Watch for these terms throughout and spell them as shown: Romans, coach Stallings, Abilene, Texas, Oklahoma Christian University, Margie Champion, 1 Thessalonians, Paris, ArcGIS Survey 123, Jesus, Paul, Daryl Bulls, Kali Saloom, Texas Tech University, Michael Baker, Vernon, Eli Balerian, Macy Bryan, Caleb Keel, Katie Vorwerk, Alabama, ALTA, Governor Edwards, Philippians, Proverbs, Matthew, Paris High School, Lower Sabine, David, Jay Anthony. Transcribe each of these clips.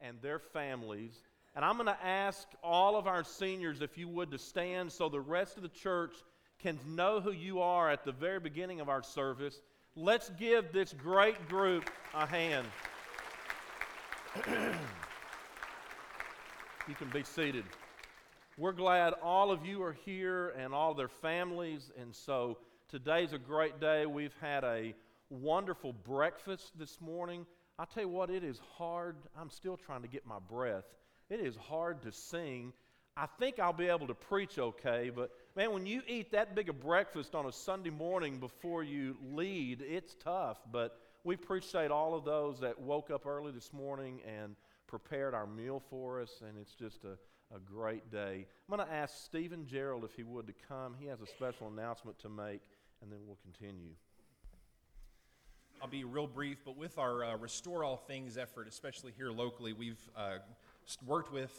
and their families. And I'm going to ask all of our seniors, if you would, to stand so the rest of the church can know who you are at the very beginning of our service. Let's give this great group a hand. You can be seated. We're glad all of you are here and all their families, and so today's a great day. We've had a wonderful breakfast this morning. I tell you what, it is hard. I'm still trying to get my breath. It is hard to sing. I think I'll be able to preach okay, but man, when you eat that big a breakfast on a Sunday morning before you lead, it's tough. But we appreciate all of those that woke up early this morning and prepared our meal for us, and it's just a great day. I'm going to ask Stephen Gerald, if he would, to come. He has a special announcement to make, and then we'll continue. I'll be real brief, but with our Restore All Things effort, especially here locally, we've worked with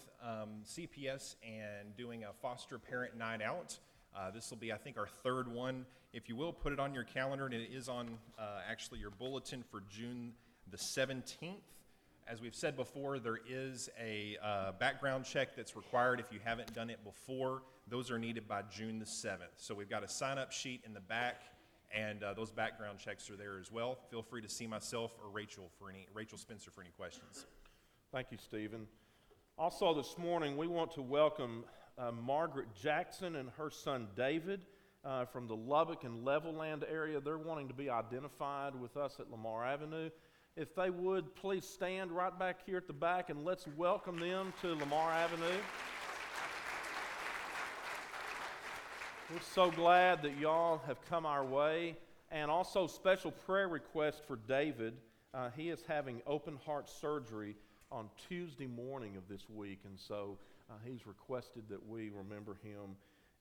CPS and doing a foster parent night out. This will be, I think, our third one. If you will, put it on your calendar, and it is on actually your bulletin for June the 17th. As we've said before, there is a background check that's required if you haven't done it before. Those are needed by June the 7th. So we've got a sign-up sheet in the back. And those background checks are there as well. Feel free to see myself or Rachel Spencer for any questions. Thank you, Stephen. Also this morning, we want to welcome Margaret Jackson and her son David from the Lubbock and Level Land area. They're wanting to be identified with us at Lamar Avenue. If they would, please stand right back here at the back, and let's welcome them to Lamar Avenue. We're so glad that y'all have come our way. And also special prayer request for David. He is having open heart surgery on Tuesday morning of this week. And so he's requested that we remember him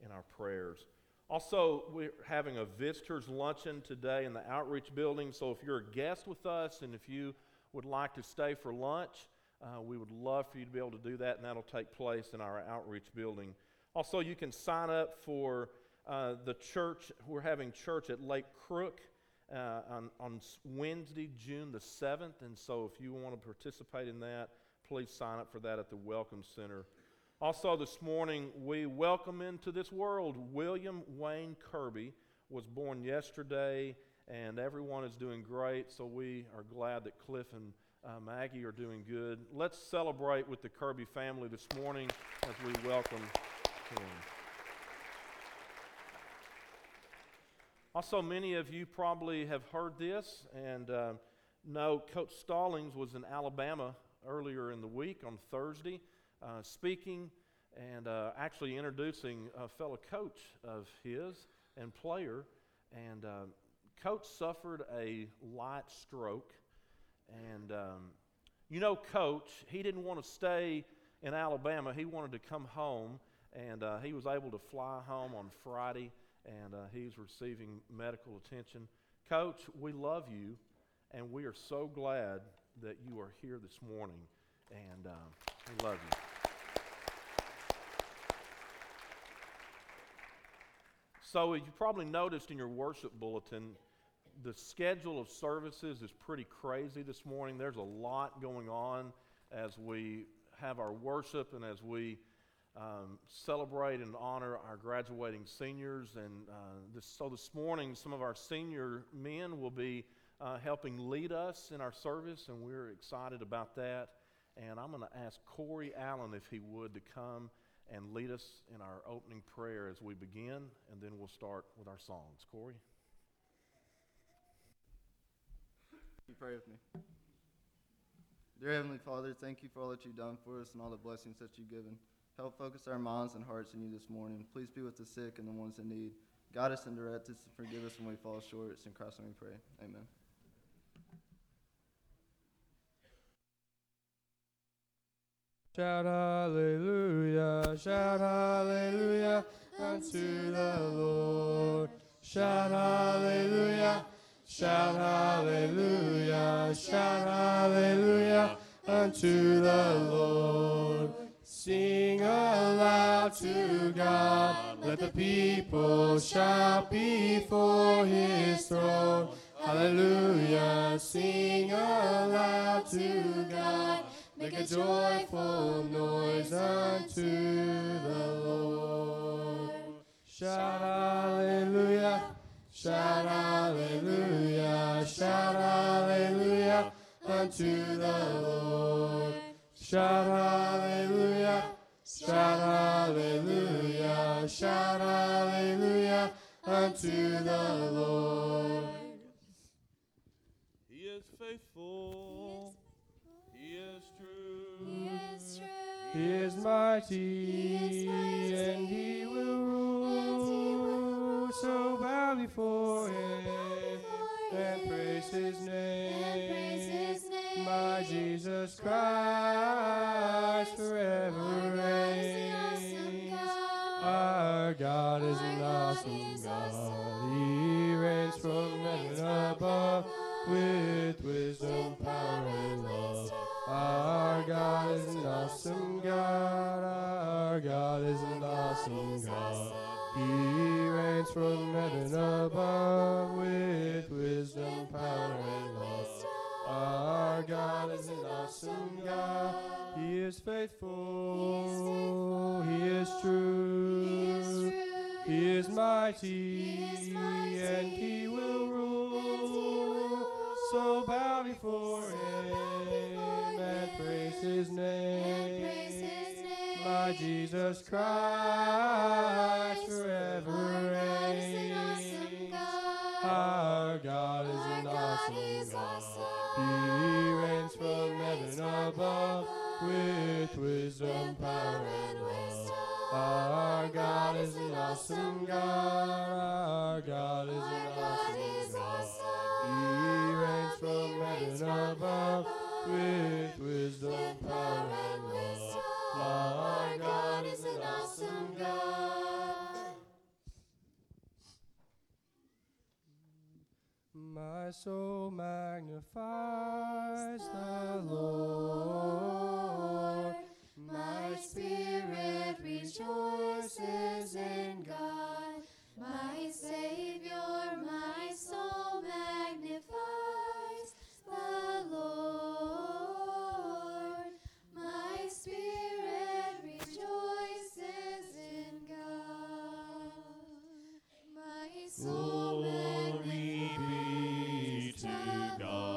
in our prayers. Also, we're having a visitors luncheon today in the outreach building. So if you're a guest with us and if you would like to stay for lunch, we would love for you to be able to do that. And that'll take place in our outreach building. Also, you can sign up for the church. We're having church at Lake Crook on Wednesday, June the 7th. And so if you want to participate in that, please sign up for that at the Welcome Center. Also this morning, we welcome into this world William Wayne Kirby. Was born yesterday, and everyone is doing great. So we are glad that Cliff and Maggie are doing good. Let's celebrate with the Kirby family this morning as we welcome him. Also, many of you probably have heard this and know Coach Stallings was in Alabama earlier in the week on Thursday speaking and actually introducing a fellow coach of his and player. And Coach suffered a light stroke. And Coach, he didn't want to stay in Alabama. He wanted to come home. And he was able to fly home on Friday, and he's receiving medical attention. Coach, we love you, and we are so glad that you are here this morning, and we love you. So you probably noticed in your worship bulletin, the schedule of services is pretty crazy this morning. There's a lot going on as we have our worship and as we celebrate and honor our graduating seniors. And so this morning, some of our senior men will be helping lead us in our service, and we're excited about that. And I'm going to ask Corey Allen, if he would, to come and lead us in our opening prayer as we begin, and then we'll start with our songs. Corey? You pray with me. Dear Heavenly Father, thank you for all that you've done for us and all the blessings that you've given. Help focus our minds and hearts on you this morning. Please be with the sick and the ones in need. Guide us and direct us and forgive us when we fall short. It's in Christ's name we pray. Amen. Shout hallelujah, shout hallelujah unto the Lord. Shout hallelujah, shout hallelujah, shout hallelujah unto the Lord. Sing aloud to God, let the people shout before his throne. Hallelujah, sing aloud to God, the Make a joyful noise unto the Lord. Shout hallelujah, shout hallelujah, shout hallelujah unto the Lord. Shout hallelujah, shout hallelujah, shout hallelujah unto the Lord. He is faithful. He is true. He is true. He is mighty. He is mighty. And he will rule. So bow before him and praise his name. My Jesus Christ forever reigns. Our God is an awesome God. He reigns from heaven above with wisdom, power, and love. Our God is an awesome God. Our God is an awesome God. He reigns from heaven above with wisdom, power, and love. Our God is an awesome God. He is faithful. He is true. He is mighty, and he will rule. So bow before him and praise his name. My Jesus Christ forever reigns. Our God is an awesome God. He reigns from heaven above with wisdom, power, and love. Our God is an awesome God. Our God is an awesome God. He reigns from heaven above with wisdom, power, and love. Our God is an awesome God. My soul magnifies the Lord. My spirit rejoices in God, my Savior. My soul magnifies the Lord. My spirit rejoices in God, my soul magnifies. Glory be to God.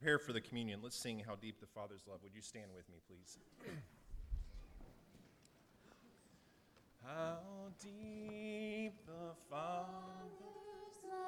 Prepare for the communion. Let's sing How Deep the Father's Love. Would you stand with me, please? How deep the Father's love.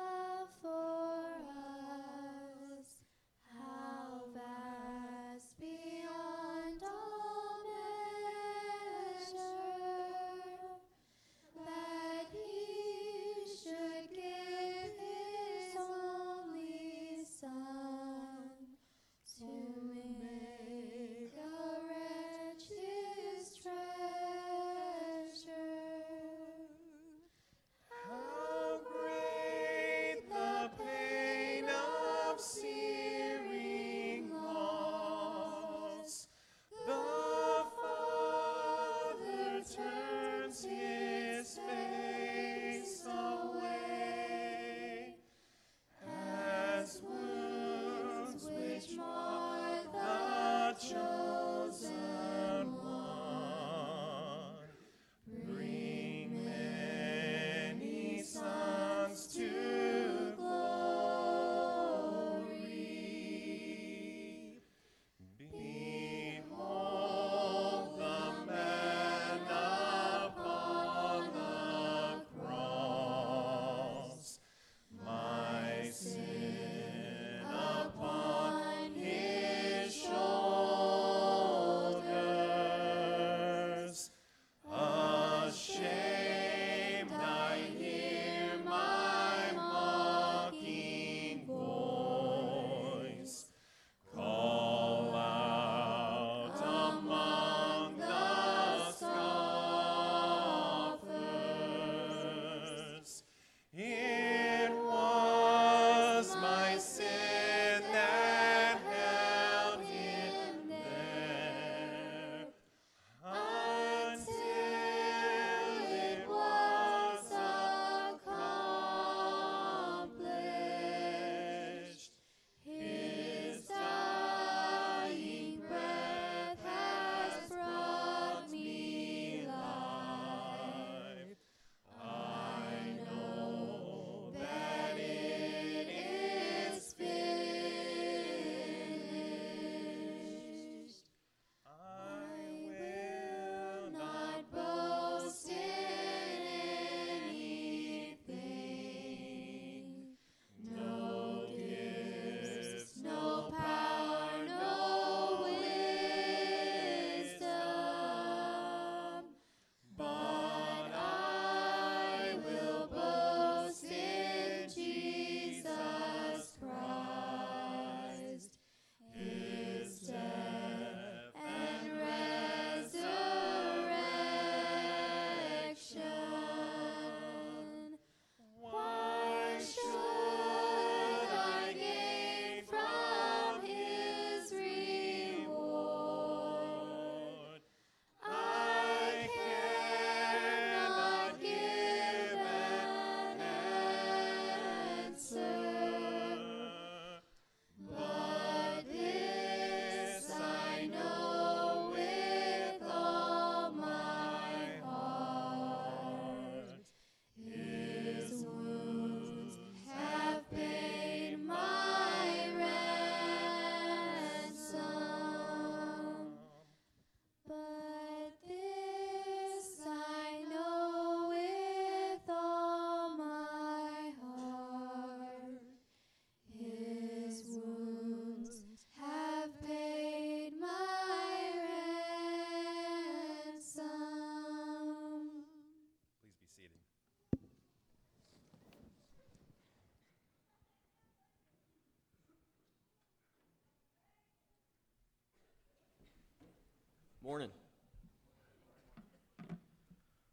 Morning.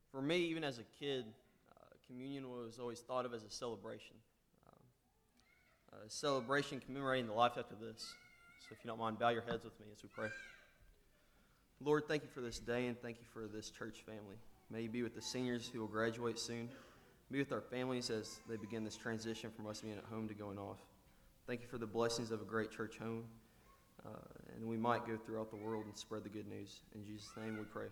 For me, even as a kid, communion was always thought of as a celebration. A celebration commemorating the life after this. So if you don't mind, bow your heads with me as we pray. Lord, thank you for this day and thank you for this church family. May you be with the seniors who will graduate soon. Be with our families as they begin this transition from us being at home to going off. Thank you for the blessings of a great church home. And we might go throughout the world and spread the good news. In Jesus' name we pray. Amen.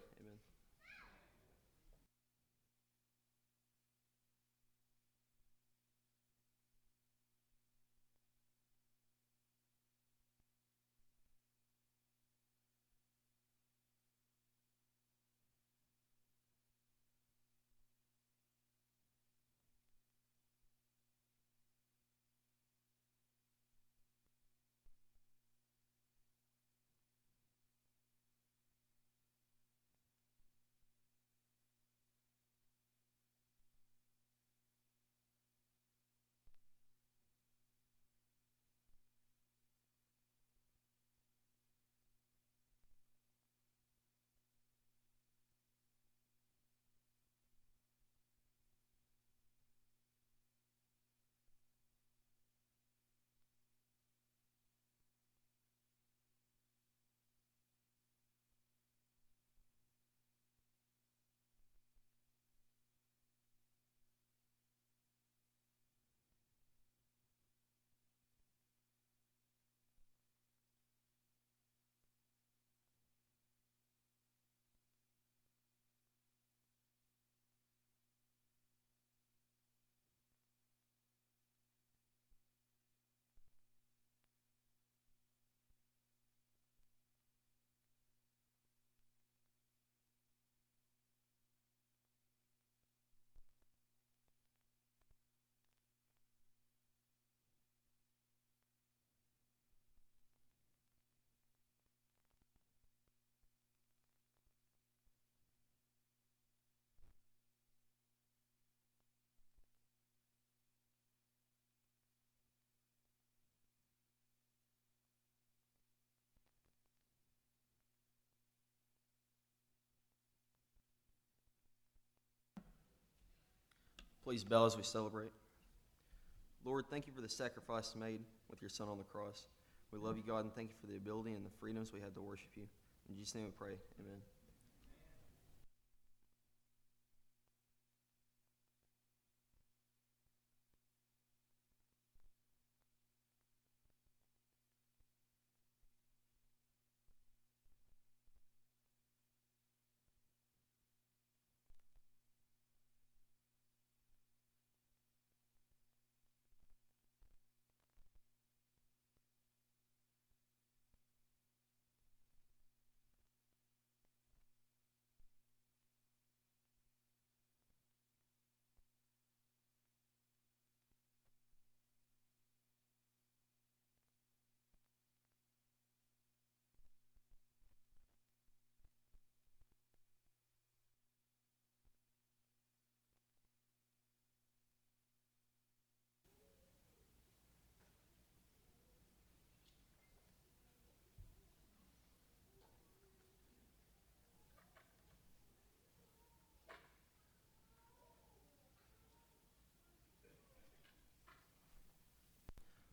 Please bow as we celebrate. Lord, thank you for the sacrifice made with your son on the cross. We love you, God, and thank you for the ability and the freedoms we had to worship you. In Jesus' name we pray. Amen.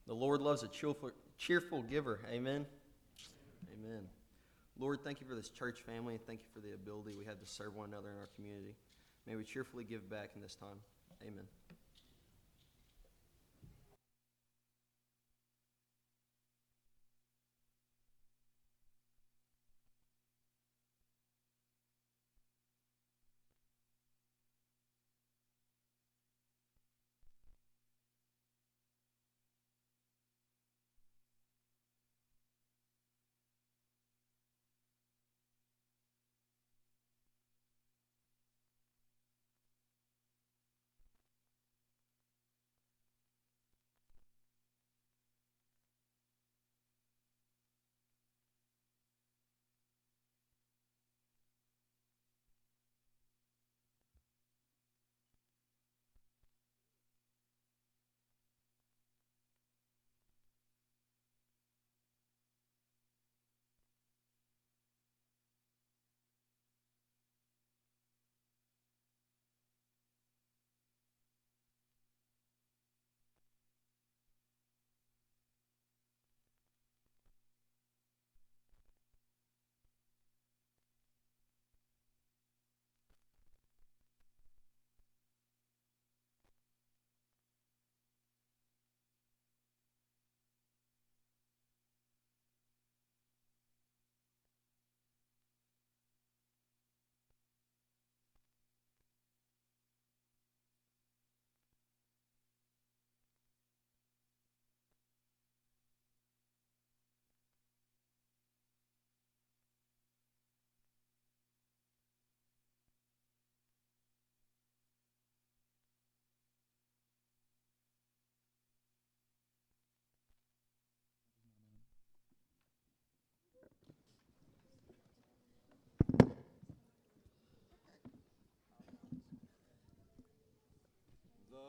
The Lord loves a cheerful giver. Amen? Amen. Lord, thank you for this church family, and thank you for the ability we had to serve one another in our community. May we cheerfully give back in this time. Amen.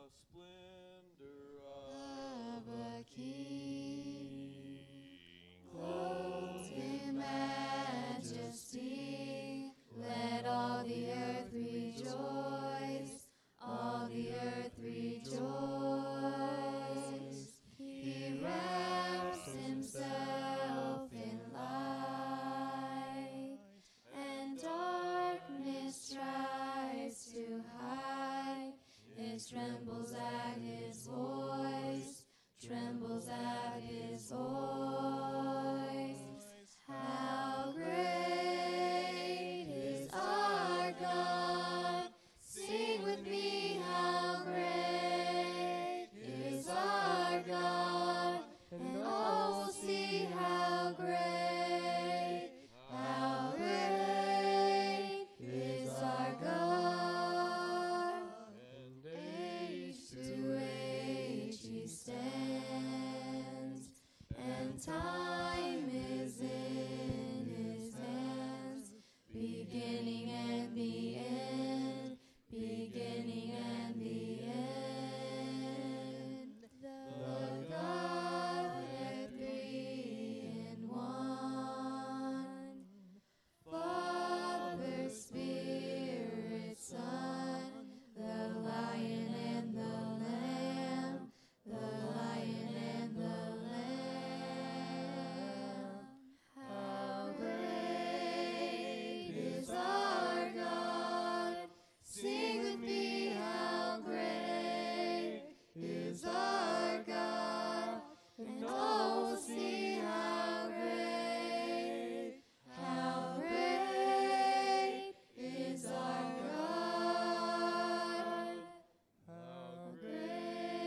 splendor of a king, clothed in majesty, let all the earth rejoice, all the earth rejoice. He wraps himself in light, and darkness tries to hide. It trembles at his voice, trembles at his voice. How great is our God! Sing with me, how great is our God, and all will see how great, how great is our God. And age to age he stands, and time is in his hands, beginning and the end, beginning and the end. The Godhead three in one, Father, Spirit, Son, the Lion and the Lamb, the Lion and the Lamb. How great is our God! Sing with me, how great is our God, and all will see how great is our God. How great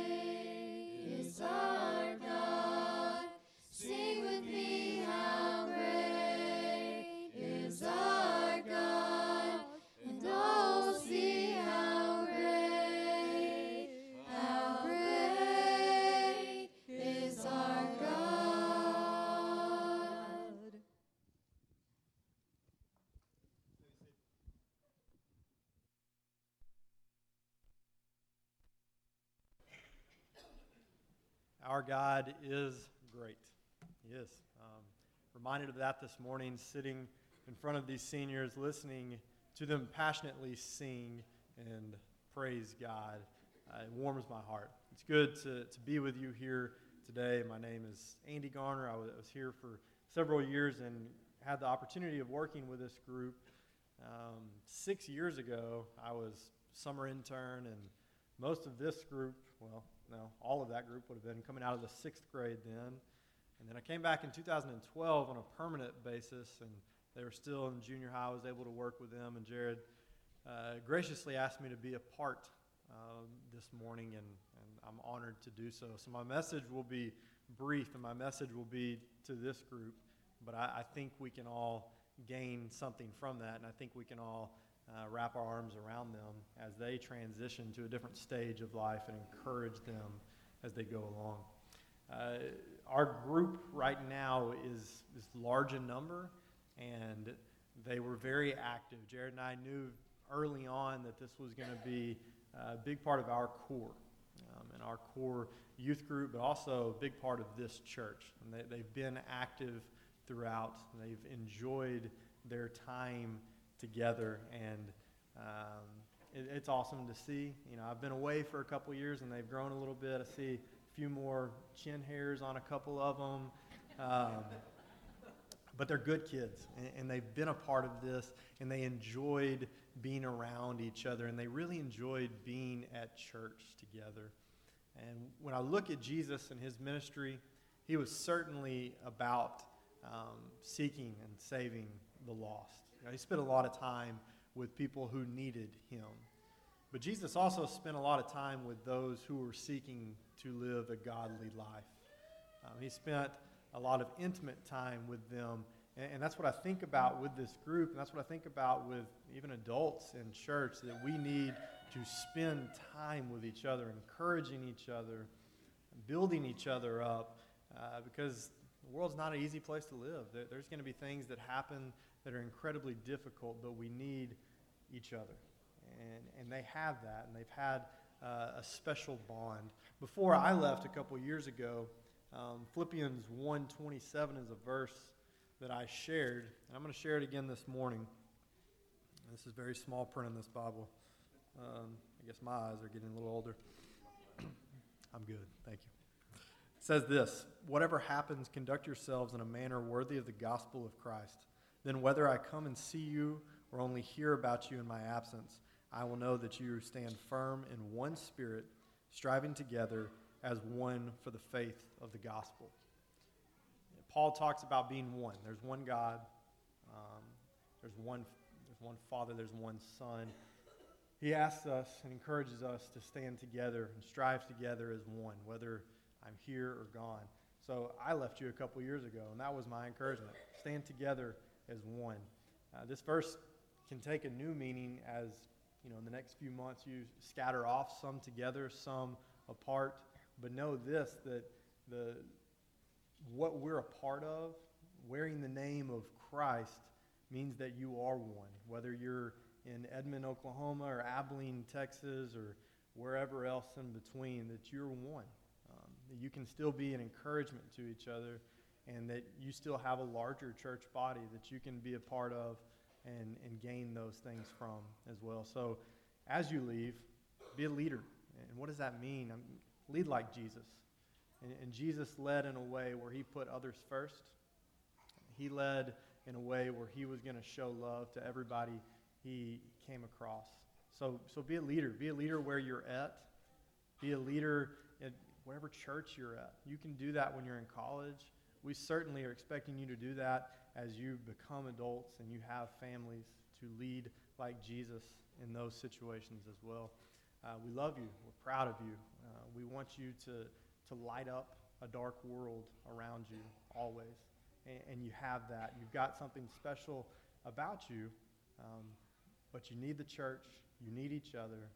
is our God. Sing with me, how great is our God, and all will see how great is our God. Our God is great. He is. Reminded of that this morning, sitting in front of these seniors, listening to them passionately sing and praise God. It warms my heart. It's good to be with you here today. My name is Andy Garner. I was here for several years and had the opportunity of working with this group. 6 years ago, I was summer intern, and most of this group, well, no, all of that group would have been coming out of the sixth grade then. And then I came back in 2012 on a permanent basis, and they were still in junior high. I was able to work with them, and Jared graciously asked me to be a part this morning, and I'm honored to do so. So my message will be brief, and my message will be to this group, but I think we can all gain something from that, and I think we can all wrap our arms around them as they transition to a different stage of life and encourage them as they go along. Our group right now is large in number, and they were very active. Jared and I knew early on that this was going to be a big part of our core, and our core youth group, but also a big part of this church. And they've been active throughout, and they've enjoyed their time together, and it's awesome to see. You know, I've been away for a couple years, and they've grown a little bit. I see a few more chin hairs on a couple of them, but they're good kids, and they've been a part of this, and they enjoyed being around each other, and they really enjoyed being at church together. And when I look at Jesus and his ministry, he was certainly about seeking and saving the lost. You know, he spent a lot of time with people who needed him. But Jesus also spent a lot of time with those who were seeking to live a godly life. He spent a lot of intimate time with them. And that's what I think about with this group. And that's what I think about with even adults in church, that we need to spend time with each other, encouraging each other, building each other up, because the world's not an easy place to live. There's going to be things that happen that are incredibly difficult, but we need each other. And they have that, and they've had a special bond. Before I left a couple years ago, Philippians 1:27 is a verse that I shared, and I'm going to share it again this morning. This is very small print in this Bible. I guess my eyes are getting a little older. I'm good, thank you. It says this: whatever happens, conduct yourselves in a manner worthy of the gospel of Christ. Then whether I come and see you or only hear about you in my absence, I will know that you stand firm in one spirit, striving together as one for the faith of the gospel. Paul talks about being one. There's one God, there's one Father, there's one Son. He asks us and encourages us to stand together and strive together as one, whether I'm here or gone. So I left you a couple years ago, and that was my encouragement. Stand together as one. This verse can take a new meaning as, you know, in the next few months you scatter off, some together, some apart. But know this, that what we're a part of, wearing the name of Christ, means that you are one. Whether you're in Edmond, Oklahoma, or Abilene, Texas, or wherever else in between, that you're one. That you can still be an encouragement to each other, and that you still have a larger church body that you can be a part of and gain those things from as well. So as you leave, be a leader. And what does that mean? Lead like Jesus. And Jesus led in a way where he put others first. He led in a way where he was going to show love to everybody he came across. So be a leader. Be a leader where you're at. Be a leader at whatever church you're at. You can do that when you're in college. We certainly are expecting you to do that as you become adults and you have families, to lead like Jesus in those situations as well. We love you. We're proud of you. We want you to light up a dark world around you always. And you have that. You've got something special about you, but you need the church. You need each other.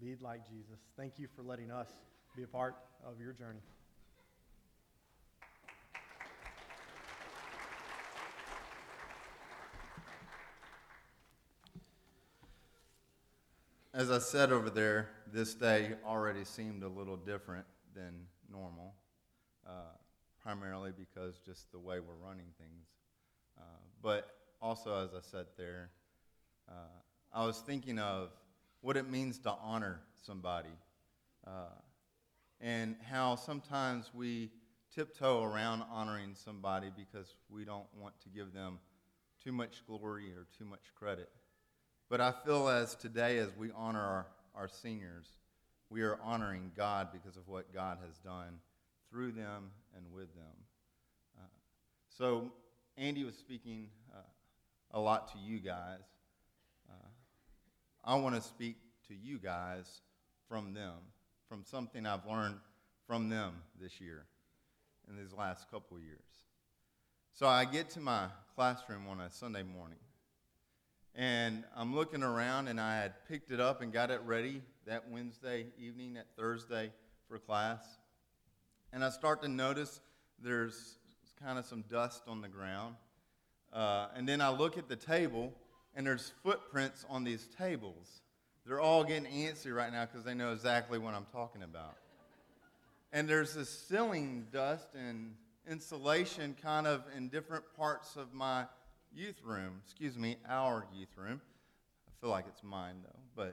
Lead like Jesus. Thank you for letting us be a part of your journey. As I said over there, this day already seemed a little different than normal, primarily because just the way we're running things. But also, as I sat there, I was thinking of what it means to honor somebody, and how sometimes we tiptoe around honoring somebody because we don't want to give them too much glory or too much credit. But I feel as today, as we honor our seniors, we are honoring God because of what God has done through them and with them. So Andy was speaking a lot to you guys. I want to speak to you guys from them, from something I've learned from them this year, in these last couple of years. So I get to my classroom on a Sunday morning, and I'm looking around, and I had picked it up and got it ready that Wednesday evening, that Thursday for class. And I start to notice there's kind of some dust on the ground. And then I look at the table, and there's footprints on these tables. They're all getting antsy right now because they know exactly what I'm talking about. And there's this ceiling dust and insulation kind of in different parts of my our youth room. I feel like it's mine, though.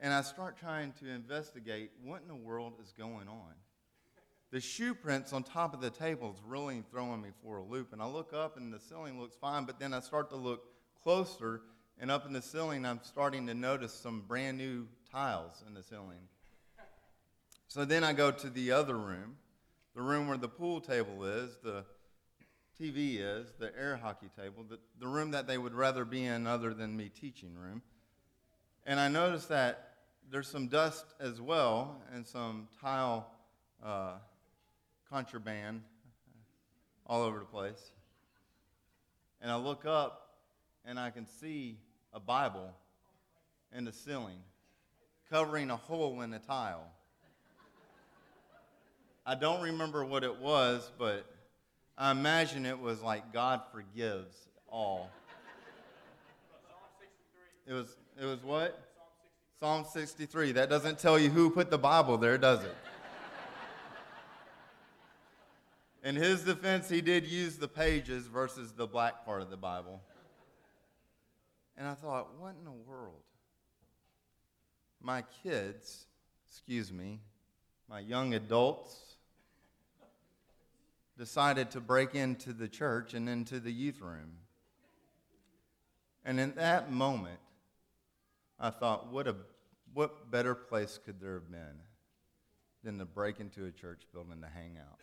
And I start trying to investigate what in the world is going on. The shoe prints on top of the table is really throwing me for a loop, and I look up, and the ceiling looks fine, but then I start to look closer, and up in the ceiling, I'm starting to notice some brand new tiles in the ceiling. So then I go to the other room, the room where the pool table is, the TV is, the air hockey table, the room that they would rather be in other than me teaching room. And I noticed that there's some dust as well and some tile contraband all over the place. And I look up and I can see a Bible in the ceiling covering a hole in the tile. I don't remember what it was, but I imagine it was like God forgives all. Psalm 63. It was what? Psalm 63. That doesn't tell you who put the Bible there, does it? In his defense, he did use the pages versus the black part of the Bible. And I thought, what in the world? My young adults decided to break into the church and into the youth room. And in that moment, I thought, what better place could there have been than to break into a church building to hang out?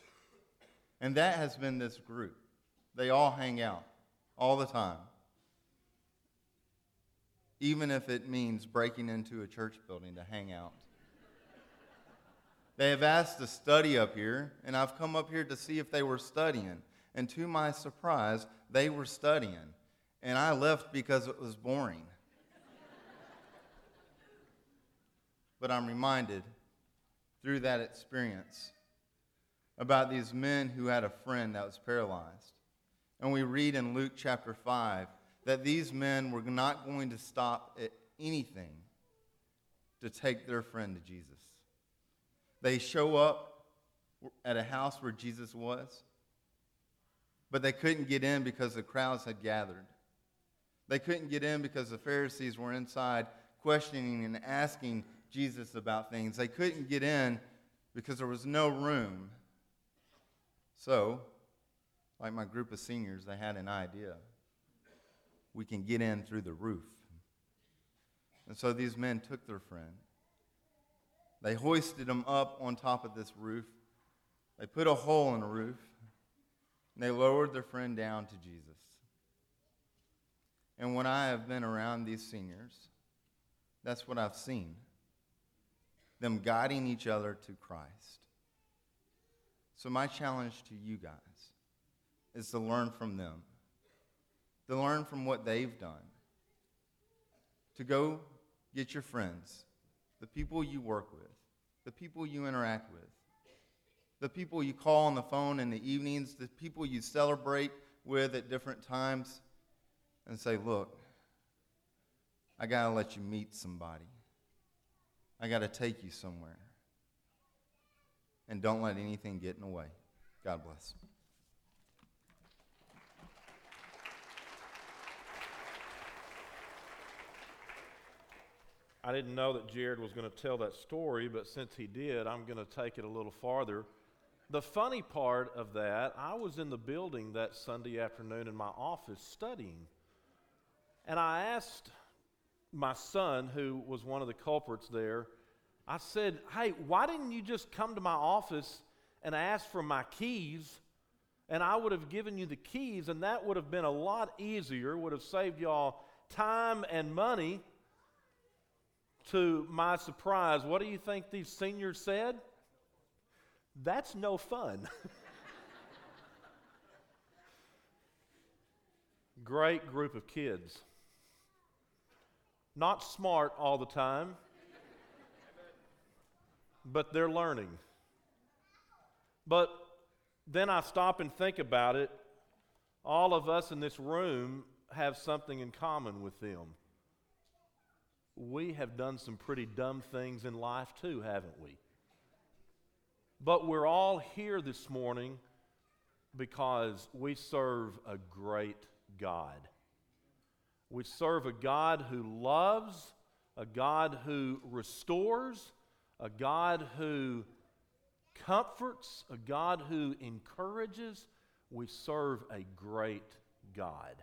And that has been this group. They all hang out all the time. Even if it means breaking into a church building to hang out. They have asked to study up here, and I've come up here to see if they were studying. And to my surprise, they were studying. And I left because it was boring. But I'm reminded through that experience about these men who had a friend that was paralyzed. And we read in Luke chapter 5 that these men were not going to stop at anything to take their friend to Jesus. They show up at a house where Jesus was, but they couldn't get in because the crowds had gathered. They couldn't get in because the Pharisees were inside questioning and asking Jesus about things. They couldn't get in because there was no room. So, like my group of seniors, they had an idea. We can get in through the roof. And so these men took their friend. They hoisted him up on top of this roof. They put a hole in the roof, and they lowered their friend down to Jesus. And when I have been around these seniors, that's what I've seen. Them guiding each other to Christ. So my challenge to you guys is to learn from them, to learn from what they've done, to go get your friends, the people you work with, the people you interact with, the people you call on the phone in the evenings, the people you celebrate with at different times, and say, look, I got to let you meet somebody. I got to take you somewhere. And don't let anything get in the way. God bless. I didn't know that Jared was going to tell that story, but since he did, I'm going to take it a little farther. The funny part of that, I was in the building that Sunday afternoon in my office studying, and I asked my son, who was one of the culprits there, I said, hey, why didn't you just come to my office and ask for my keys, and I would have given you the keys, and that would have been a lot easier, would have saved y'all time and money. To my surprise, what do you think these seniors said? That's no fun. Great group of kids. Not smart all the time, but they're learning. But then I stop and think about it. All of us in this room have something in common with them. We have done some pretty dumb things in life too, haven't we? But we're all here this morning because we serve a great God. We serve a God who loves, a God who restores, a God who comforts, a God who encourages. We serve a great God.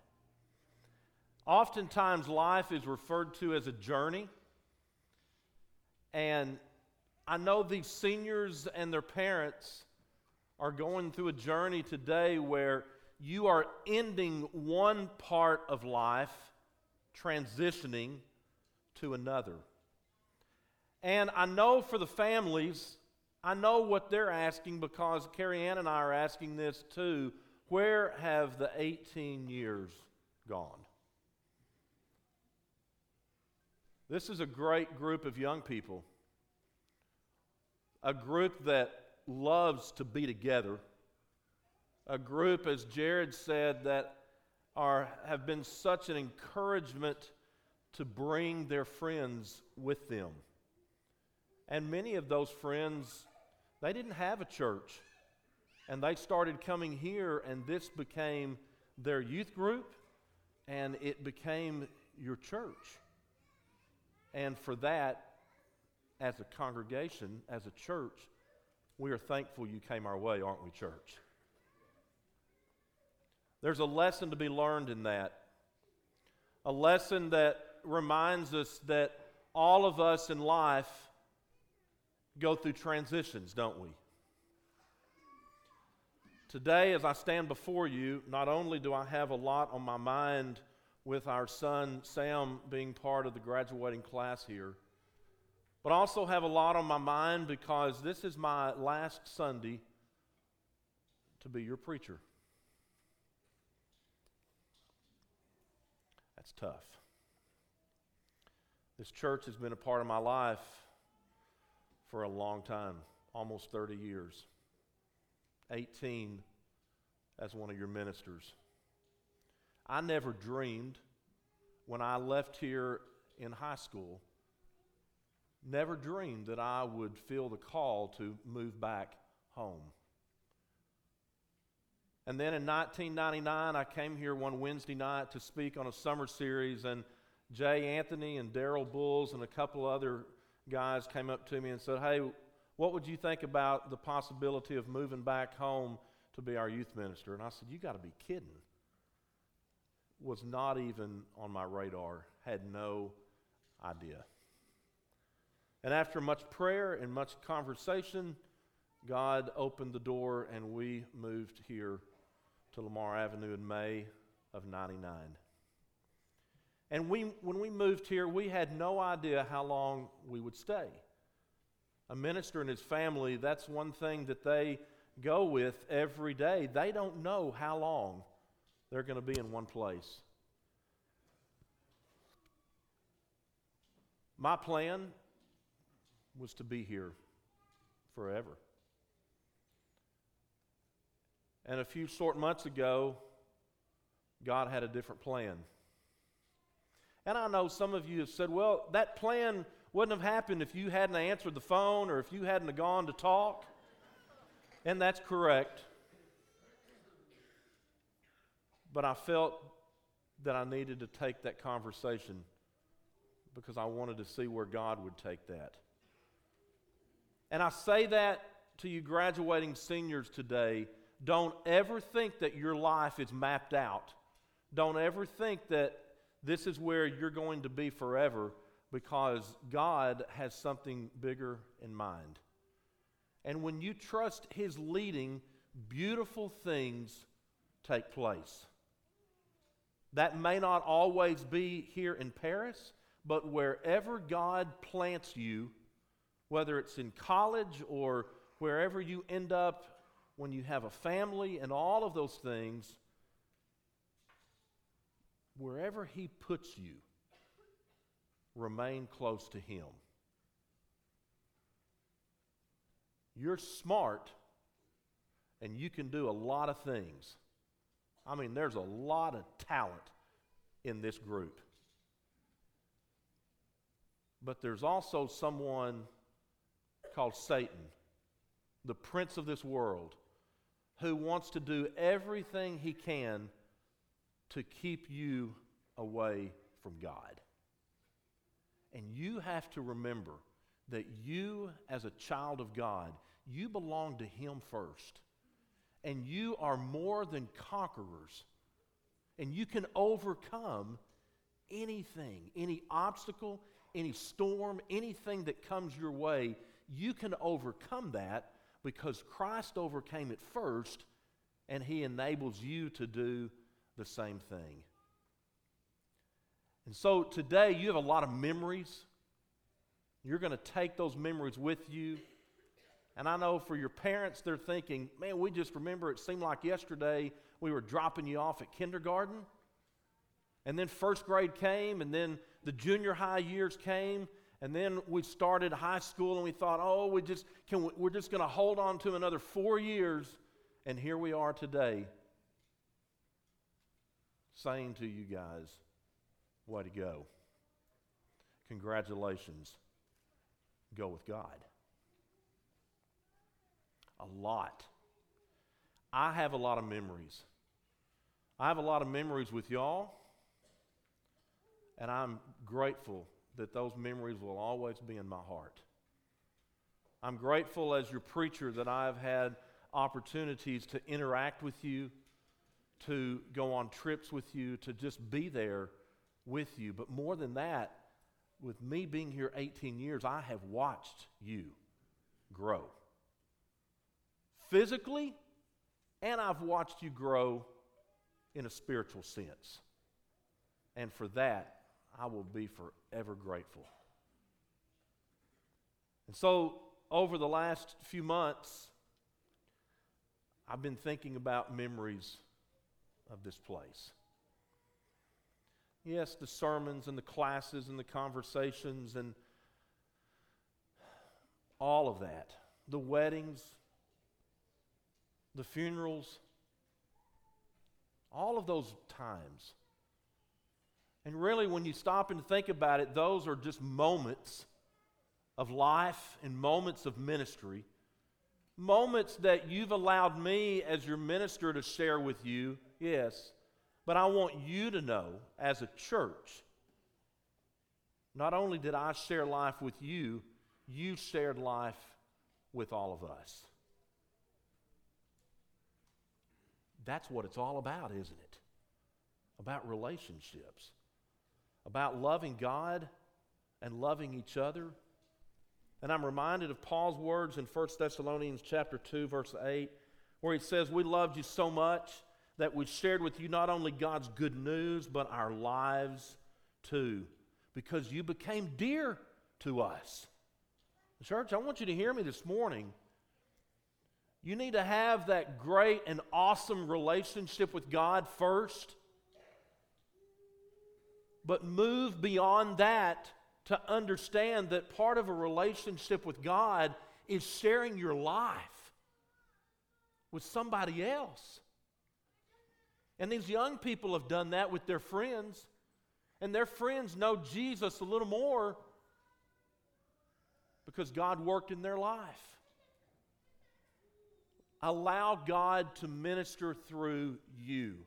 Oftentimes, life is referred to as a journey, and I know these seniors and their parents are going through a journey today where you are ending one part of life, transitioning to another. And I know for the families, I know what they're asking because Carrie Ann and I are asking this too. Where have the 18 years gone? This is a great group of young people, a group that loves to be together, a group, as Jared said, that have been such an encouragement to bring their friends with them. And many of those friends, they didn't have a church. And they started coming here, and this became their youth group, and it became your church. And for that, as a congregation, as a church, we are thankful you came our way, aren't we, church? There's a lesson to be learned in that. A lesson that reminds us that all of us in life go through transitions, don't we? Today, as I stand before you, not only do I have a lot on my mind with our son Sam being part of the graduating class here, but I also have a lot on my mind because this is my last Sunday to be your preacher. That's tough. This church has been a part of my life for a long time, almost 30 years. 18 as one of your ministers. I never dreamed when I left here in high school, never dreamed that I would feel the call to move back home. And then in 1999, I came here one Wednesday night to speak on a summer series, and Jay Anthony and Daryl Bulls and a couple other guys came up to me and said, "Hey, what would you think about the possibility of moving back home to be our youth minister?" And I said, "You got to be kidding." Was not even on my radar, had no idea. And after much prayer and much conversation, God opened the door and we moved here to Lamar Avenue in May of 99. And when we moved here, we had no idea how long we would stay. A minister and his family, that's one thing that they go with every day. They don't know how long they're going to be in one place. My plan was to be here forever. And a few short months ago, God had a different plan. And I know some of you have said, "Well, that plan wouldn't have happened if you hadn't answered the phone or if you hadn't gone to talk." And that's correct. But I felt that I needed to take that conversation because I wanted to see where God would take that. And I say that to you graduating seniors today. Don't ever think that your life is mapped out. Don't ever think that this is where you're going to be forever, because God has something bigger in mind. And when you trust His leading, beautiful things take place. That may not always be here in Paris, but wherever God plants you, whether it's in college or wherever you end up when you have a family and all of those things, wherever He puts you, remain close to Him. You're smart, and you can do a lot of things. I mean, there's a lot of talent in this group. But there's also someone called Satan, the prince of this world, who wants to do everything he can to keep you away from God. And you have to remember that you, as a child of God, you belong to Him first. And you are more than conquerors. And you can overcome anything, any obstacle, any storm, anything that comes your way. You can overcome that because Christ overcame it first, and He enables you to do the same thing. And so today you have a lot of memories. You're going to take those memories with you. And I know for your parents, they're thinking, "Man, we just remember it seemed like yesterday we were dropping you off at kindergarten. And then first grade came, and then the junior high years came, and then we started high school, and we thought, oh, we're just going to hold on to another 4 years." And here we are today saying to you guys, way to go. Congratulations. Go with God. A lot. I have a lot of memories. I have a lot of memories with y'all, and I'm grateful that those memories will always be in my heart. I'm grateful as your preacher that I've had opportunities to interact with you, to go on trips with you, to just be there with you. But more than that, with me being here 18 years, I have watched you grow. Physically, and I've watched you grow in a spiritual sense. And for that, I will be forever grateful. And so, over the last few months, I've been thinking about memories of this place. Yes, the sermons and the classes and the conversations and all of that. The weddings, the funerals, all of those times. And really, when you stop and think about it, those are just moments of life and moments of ministry, moments that you've allowed me as your minister to share with you, yes, but I want you to know as a church, not only did I share life with you, you shared life with all of us. That's what it's all about, isn't it? About relationships, about loving God and loving each other. And I'm reminded of Paul's words in 1 Thessalonians chapter 2, verse 8, where he says, "We loved you so much that we shared with you not only God's good news, but our lives too, because you became dear to us." Church, I want you to hear me this morning. You need to have that great and awesome relationship with God first, but move beyond that to understand that part of a relationship with God is sharing your life with somebody else. And these young people have done that with their friends, and their friends know Jesus a little more because God worked in their life. Allow God to minister through you,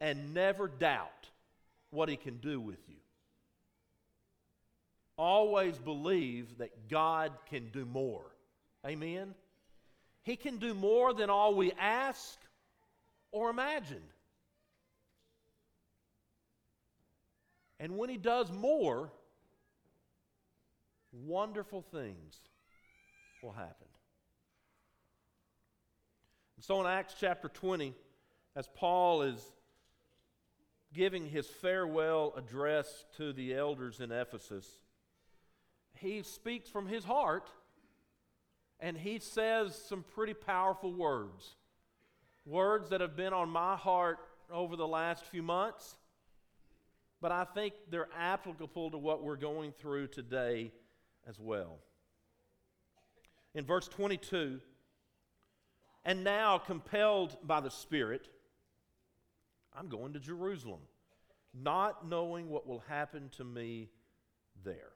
and never doubt what He can do with you. Always believe that God can do more. Amen? He can do more than all we ask or imagine. And when He does more, wonderful things will happen. And so in Acts chapter 20, as Paul is giving his farewell address to the elders in Ephesus, he speaks from his heart, and he says some pretty powerful words. Words that have been on my heart over the last few months, but I think they're applicable to what we're going through today as well. In verse 22, "And now, compelled by the Spirit, I'm going to Jerusalem, not knowing what will happen to me there.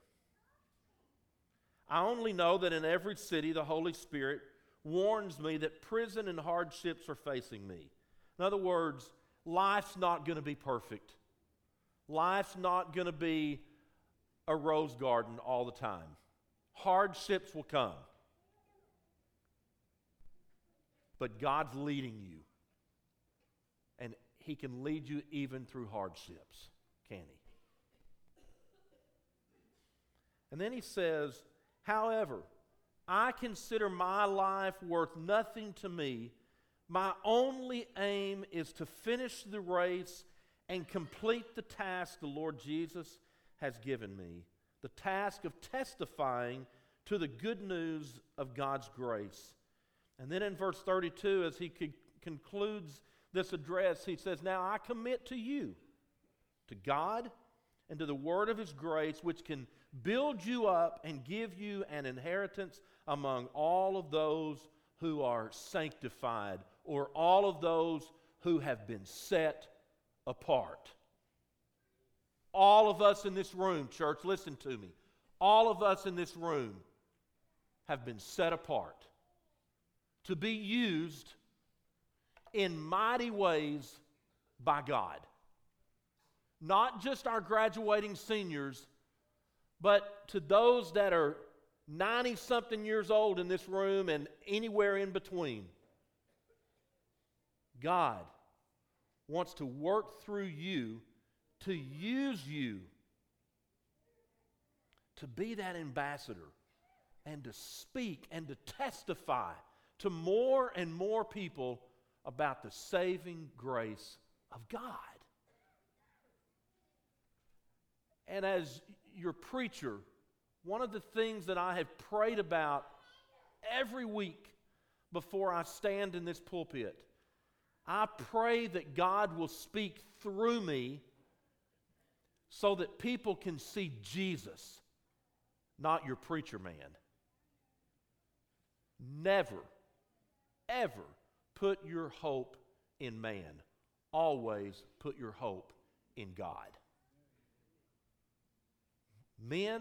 I only know that in every city the Holy Spirit warns me that prison and hardships are facing me." In other words, life's not going to be perfect. Life's not going to be a rose garden all the time. Hardships will come. But God's leading you. And He can lead you even through hardships, can He? And then he says, "However, I consider my life worth nothing to me. My only aim is to finish the race and complete the task the Lord Jesus has given me, the task of testifying to the good news of God's grace." And then in verse 32, as he concludes this address, he says, "Now I commit to you, to God, and to the word of His grace, which can build you up and give you an inheritance among all of those who are sanctified," or all of those who have been set apart. All of us in this room, church, listen to me. All of us in this room have been set apart to be used in mighty ways by God. Not just our graduating seniors, but to those that are 90-something years old in this room and anywhere in between. God wants to work through you to use you to be that ambassador and to speak and to testify to more and more people about the saving grace of God. And as your preacher, one of the things that I have prayed about every week before I stand in this pulpit, I pray that God will speak through me so that people can see Jesus, not your preacher man. Never, ever put your hope in man. Always put your hope in God. Men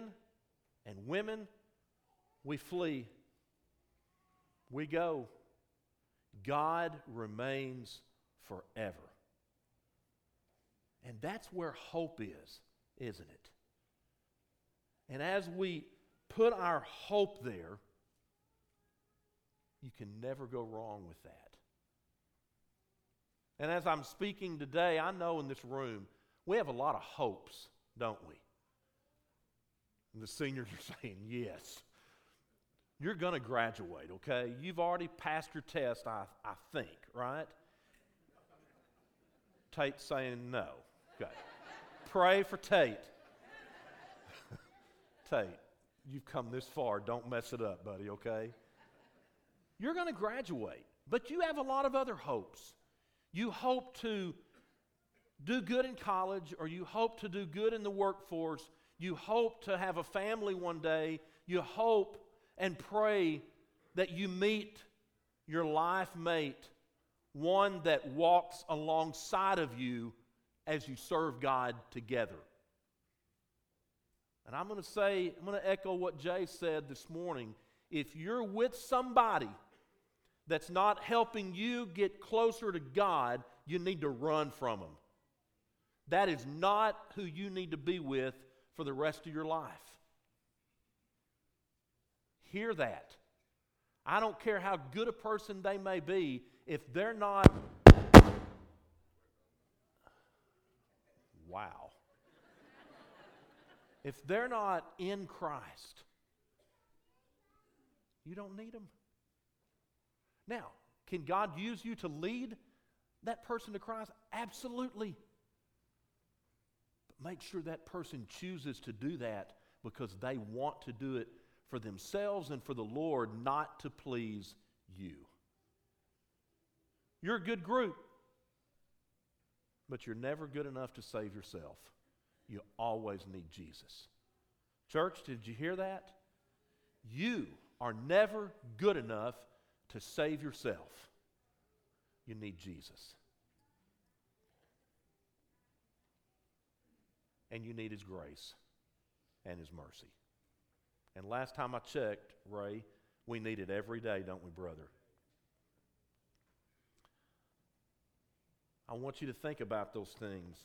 and women, we flee. We go. God remains forever. And that's where hope is, isn't it? And as we put our hope there, you can never go wrong with that. And as I'm speaking today, I know in this room, we have a lot of hopes, don't we? And the seniors are saying, yes. You're going to graduate, okay? You've already passed your test, I think, right? Tate's saying no. Okay. Pray for Tate. Tate, you've come this far. Don't mess it up, buddy, okay? You're going to graduate, but you have a lot of other hopes. You hope to do good in college, or you hope to do good in the workforce. You hope to have a family one day. You hope and pray that you meet your life mate, one that walks alongside of you as you serve God together. And I'm going to echo what Jay said this morning. If you're with somebody that's not helping you get closer to God, you need to run from them. That is not who you need to be with for the rest of your life. Hear that. I don't care how good a person they may be, if they're not... Wow. If they're not in Christ, you don't need them. Now, can God use you to lead that person to Christ? Absolutely. But make sure that person chooses to do that because they want to do it for themselves and for the Lord, not to please you. You're a good group, but you're never good enough to save yourself. You always need Jesus. Church, did you hear that? You are never good enough to save yourself. You need Jesus. And you need His grace and His mercy. And last time I checked, Ray, we need it every day, don't we, brother? I want you to think about those things.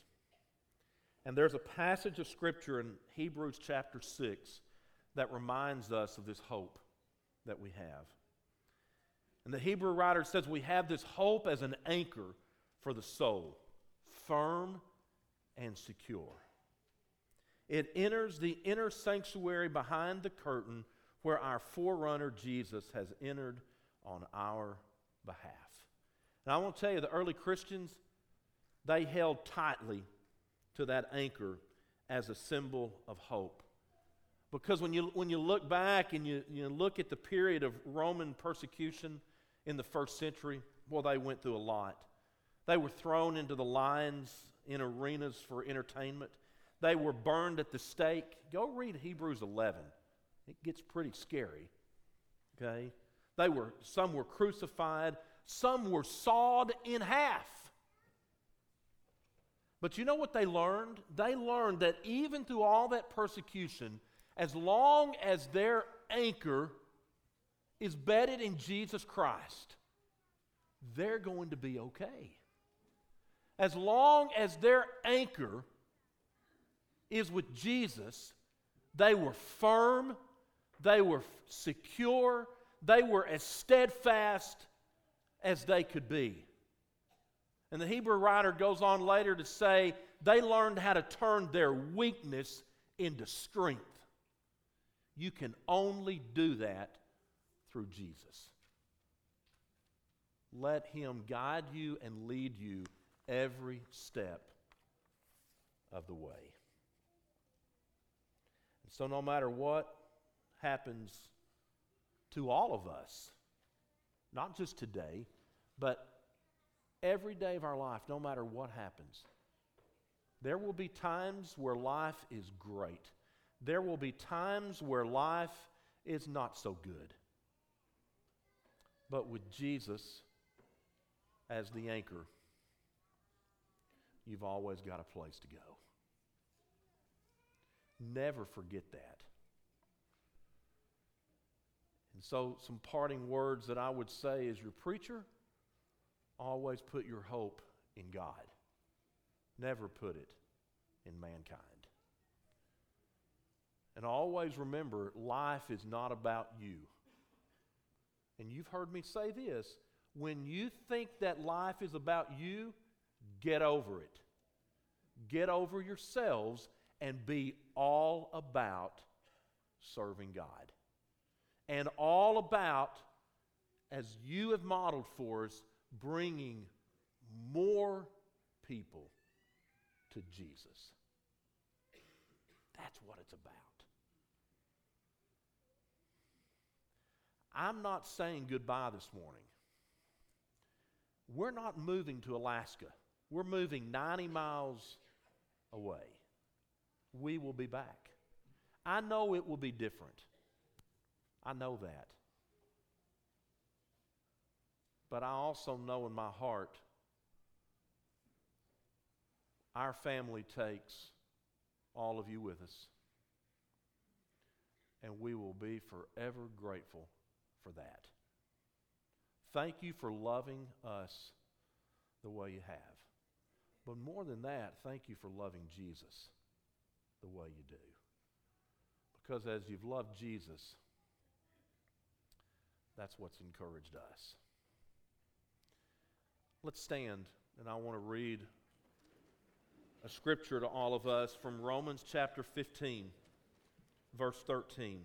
And there's a passage of Scripture in Hebrews chapter 6 that reminds us of this hope that we have. And the Hebrew writer says we have this hope as an anchor for the soul, firm and secure. It enters the inner sanctuary behind the curtain where our forerunner Jesus has entered on our behalf. And I want to tell you, the early Christians, they held tightly to that anchor as a symbol of hope. Because when you look back and you look at the period of Roman persecution in the first century, well, they went through a lot. They were thrown into the lions in arenas for entertainment. They were burned at the stake. Go read Hebrews 11. It gets pretty scary. Okay? Some were crucified. Some were sawed in half. But you know what they learned? They learned that even through all that persecution, as long as their anchor is bedded in Jesus Christ, they're going to be okay. As long as their anchor is with Jesus, they were firm, they were secure, they were as steadfast as they could be. And the Hebrew writer goes on later to say they learned how to turn their weakness into strength. You can only do that through Jesus. Let Him guide you and lead you every step of the way. And so no matter what happens to all of us, not just today, but every day of our life, no matter what happens, there will be times where life is great. There will be times where life is not so good. But with Jesus as the anchor, you've always got a place to go. Never forget that. And so some parting words that I would say as your preacher, always put your hope in God. Never put it in mankind. And always remember, life is not about you. And you've heard me say this, when you think that life is about you, get over it. Get over yourselves and be all about serving God. And all about, as you have modeled for us, bringing more people to Jesus. That's what it's about. I'm not saying goodbye this morning. We're not moving to Alaska. We're moving 90 miles away. We will be back. I know it will be different. I know that. But I also know in my heart, our family takes all of you with us. And we will be forever grateful for that. Thank you for loving us the way you have. But more than that, thank you for loving Jesus the way you do. Because as you've loved Jesus, that's what's encouraged us. Let's stand, and I want to read a scripture to all of us from Romans chapter 15, verse 13.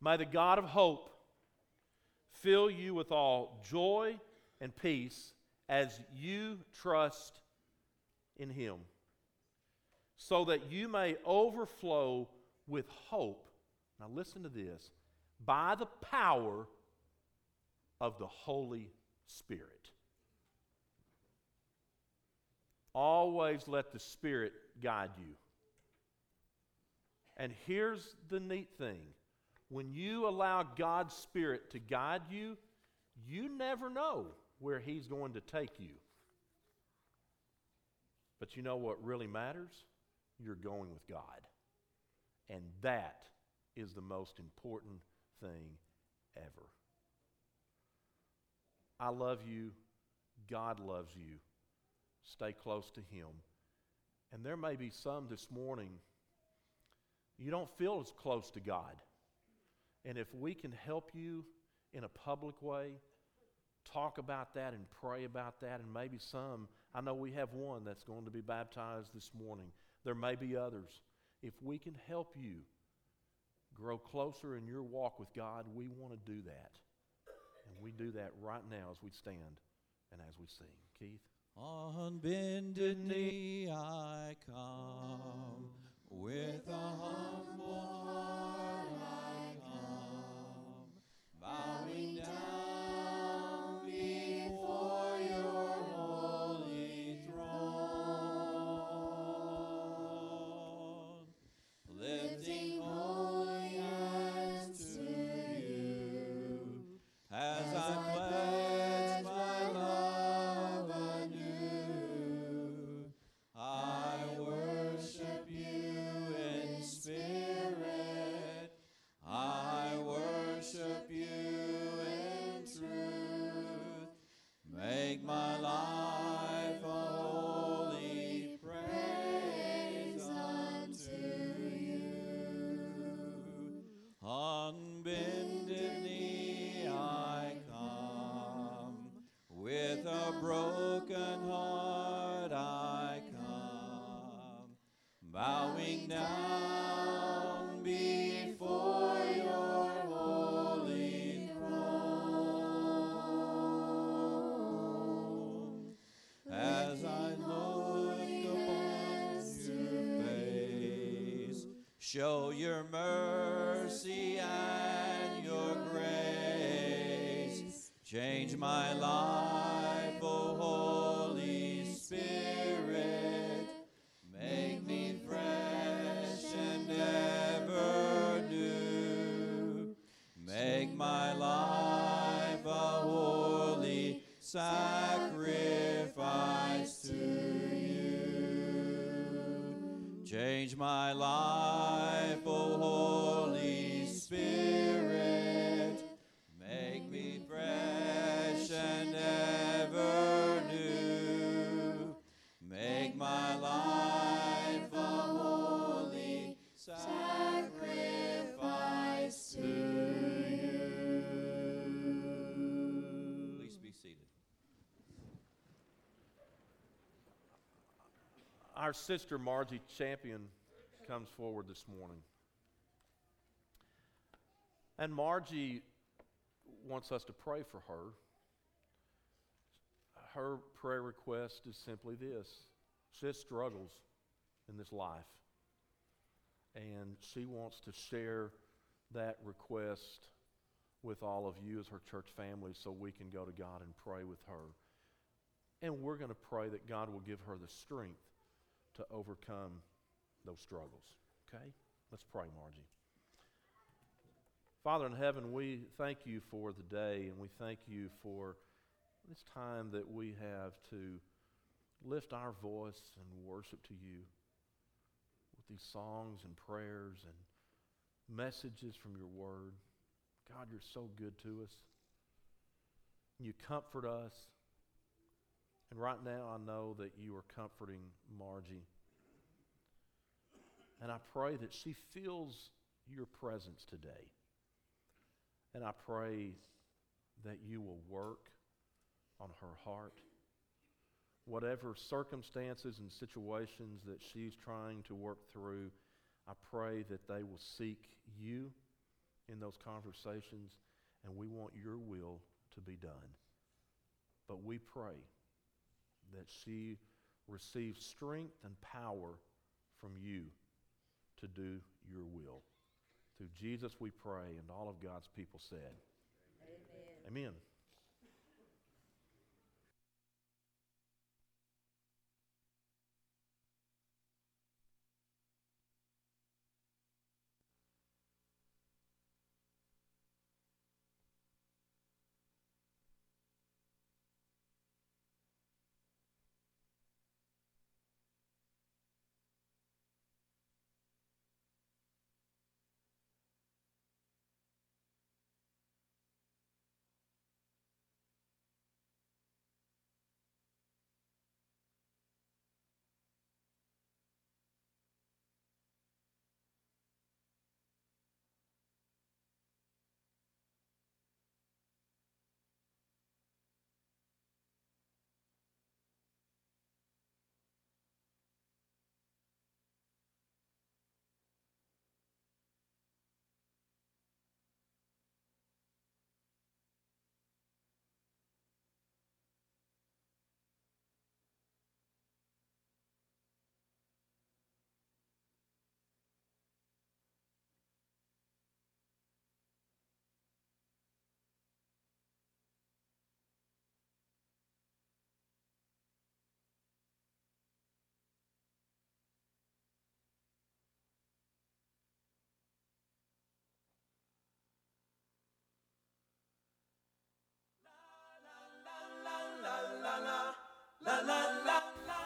May the God of hope fill you with all joy and peace as you trust in Him, so that you may overflow with hope. Now listen to this. By the power of the Holy Spirit. Always let the Spirit guide you. And here's the neat thing. When you allow God's Spirit to guide you, you never know where He's going to take you. But you know what really matters? You're going with God. And that is the most important thing ever. I love you. God loves you. Stay close to Him. And there may be some this morning, you don't feel as close to God. And if we can help you in a public way, talk about that and pray about that, and maybe some, I know we have one that's going to be baptized this morning. There may be others. If we can help you grow closer in your walk with God, we want to do that. And we do that right now as we stand and as we sing. Keith? On bended knee I come, with a humble heart I come, bowing down before Your holy throne, lifting holy hands to You as I pledge my love anew. Show your mercy and your grace. Change my life, O Holy Spirit. Make me fresh and ever new. Make my life a holy sacrifice to you. Change my life, O Holy Spirit. Make me fresh and ever new. Make my life a holy sacrifice to you. Please be seated. Our sister Margie Champion comes forward this morning. And Margie wants us to pray for her. Her prayer request is simply this. She struggles in this life. And she wants to share that request with all of you as her church family so we can go to God and pray with her. And we're going to pray that God will give her the strength to overcome those struggles. Okay? Let's pray, Margie. Father in heaven, we thank you for the day, and we thank you for this time that we have to lift our voice and worship to you with these songs and prayers and messages from your word. God, you're so good to us. You comfort us. And right now I know that you are comforting Margie. And I pray that she feels your presence today. And I pray that you will work on her heart. Whatever circumstances and situations that she's trying to work through, I pray that they will seek you in those conversations, and we want your will to be done. But we pray that she receives strength and power from you to do your will. Through Jesus we pray, and all of God's people said, Amen. Amen.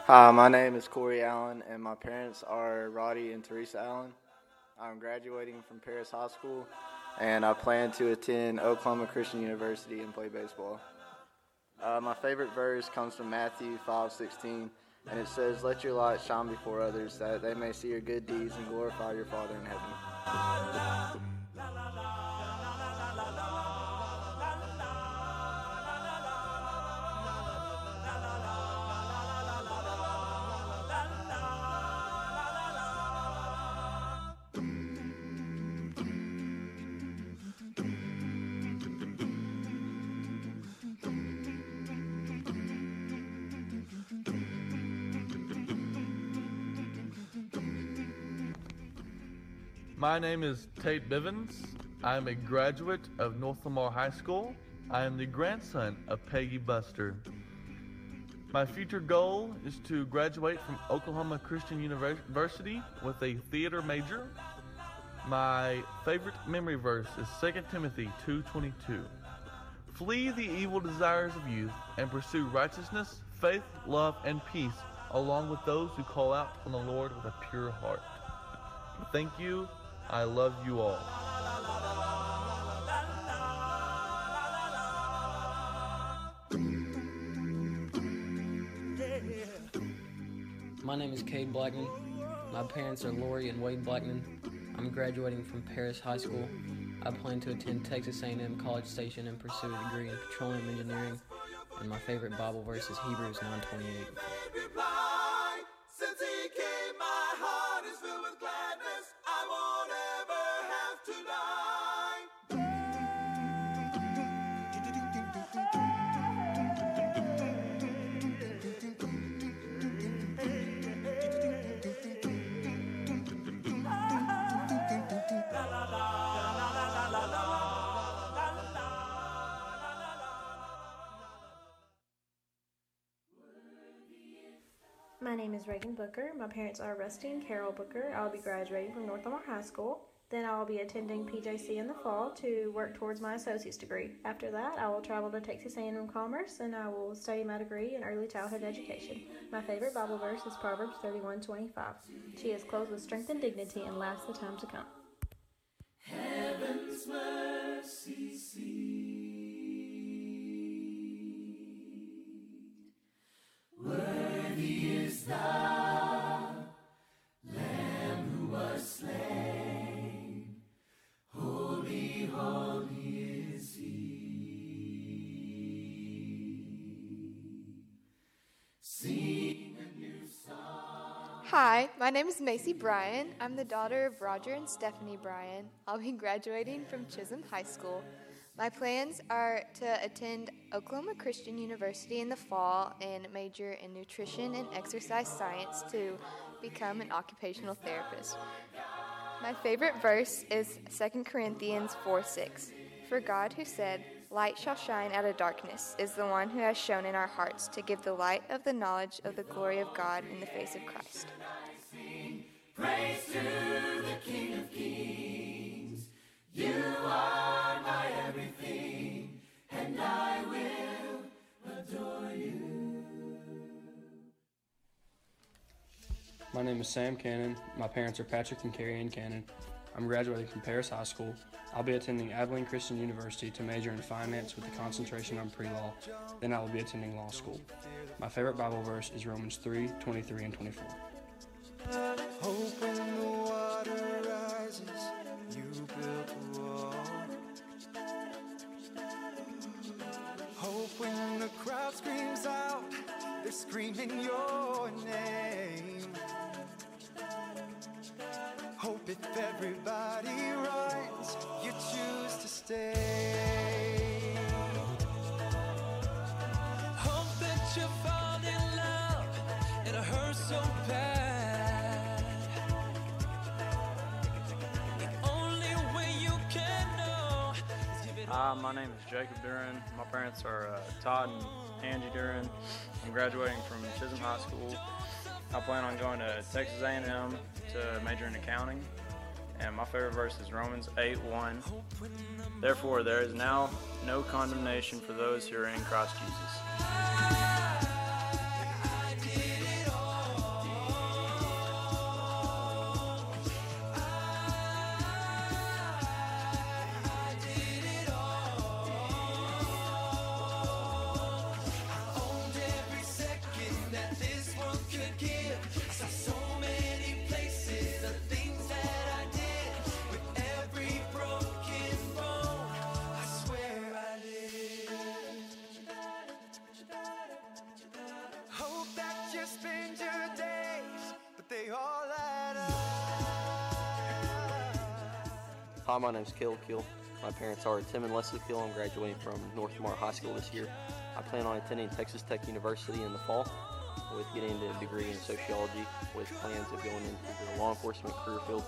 Hi, my name is Corey Allen, and my parents are Roddy and Teresa Allen. I'm graduating from Paris High School, and I plan to attend Oklahoma Christian University and play baseball. My favorite verse comes from Matthew 5:16, and it says, "Let your light shine before others, that they may see your good deeds and glorify your Father in heaven." My name is Tate Bivens. I am a graduate of North Lamar High School. I am the grandson of Peggy Buster. My future goal is to graduate from Oklahoma Christian University with a theater major. My favorite memory verse is 2 Timothy 2:22. Flee the evil desires of youth and pursue righteousness, faith, love, and peace, along with those who call out on the Lord with a pure heart. Thank you. I love you all. My name is Cade Blackman. My parents are Lori and Wade Blackman. I'm graduating from Paris High School. I plan to attend Texas A&M College Station and pursue a degree in petroleum engineering. And my favorite Bible verse is Hebrews 9:28. My name is Reagan Booker. My parents are Rusty and Carol Booker. I'll be graduating from North Lamar High School. Then I'll be attending PJC in the fall to work towards my associate's degree. After that, I will travel to Texas A&M Commerce, and I will study my degree in early childhood education. My favorite Bible verse is Proverbs 31:25. She is clothed with strength and dignity and laughs the time to come. Heaven's mercy seat. Worthy is the Lamb who was slain, holy, holy is he. Sing a new song. Hi, my name is Macy Bryan. I'm the daughter of Roger and Stephanie Bryan. I'll be graduating from Chisholm High School. My plans are to attend Oklahoma Christian University in the fall and major in nutrition and exercise science to become an occupational therapist. My favorite verse is 2 Corinthians 4:6. For God who said, "Light shall shine out of darkness," is the one who has shone in our hearts to give the light of the knowledge of the glory of God in the face of Christ. Praise to the King of Kings. You are my everything, and I will adore you. My name is Sam Cannon. My parents are Patrick and Carrie Ann Cannon. I'm graduating from Paris High School. I'll be attending Abilene Christian University to major in finance with a concentration on pre-law. Then I will be attending law school. My favorite Bible verse is Romans 3:23 and 24. Hope in the water rises. Hope when the crowd screams out, they're screaming your name. Hope if everybody rides, you choose to stay. Hope that you fall in love, and it hurts so bad. Hi, my name is Jacob Duran. My parents are Todd and Andy Garner. I'm graduating from Chisholm High School. I plan on going to Texas A&M to major in accounting. And my favorite verse is Romans 8:1. Therefore, there is now no condemnation for those who are in Christ Jesus. Hi, my name is Caleb Keel. My parents are Tim and Leslie Keel. I'm graduating from North Lamar High School this year. I plan on attending Texas Tech University in the fall. with getting a degree in sociology with plans of going into the law enforcement career field.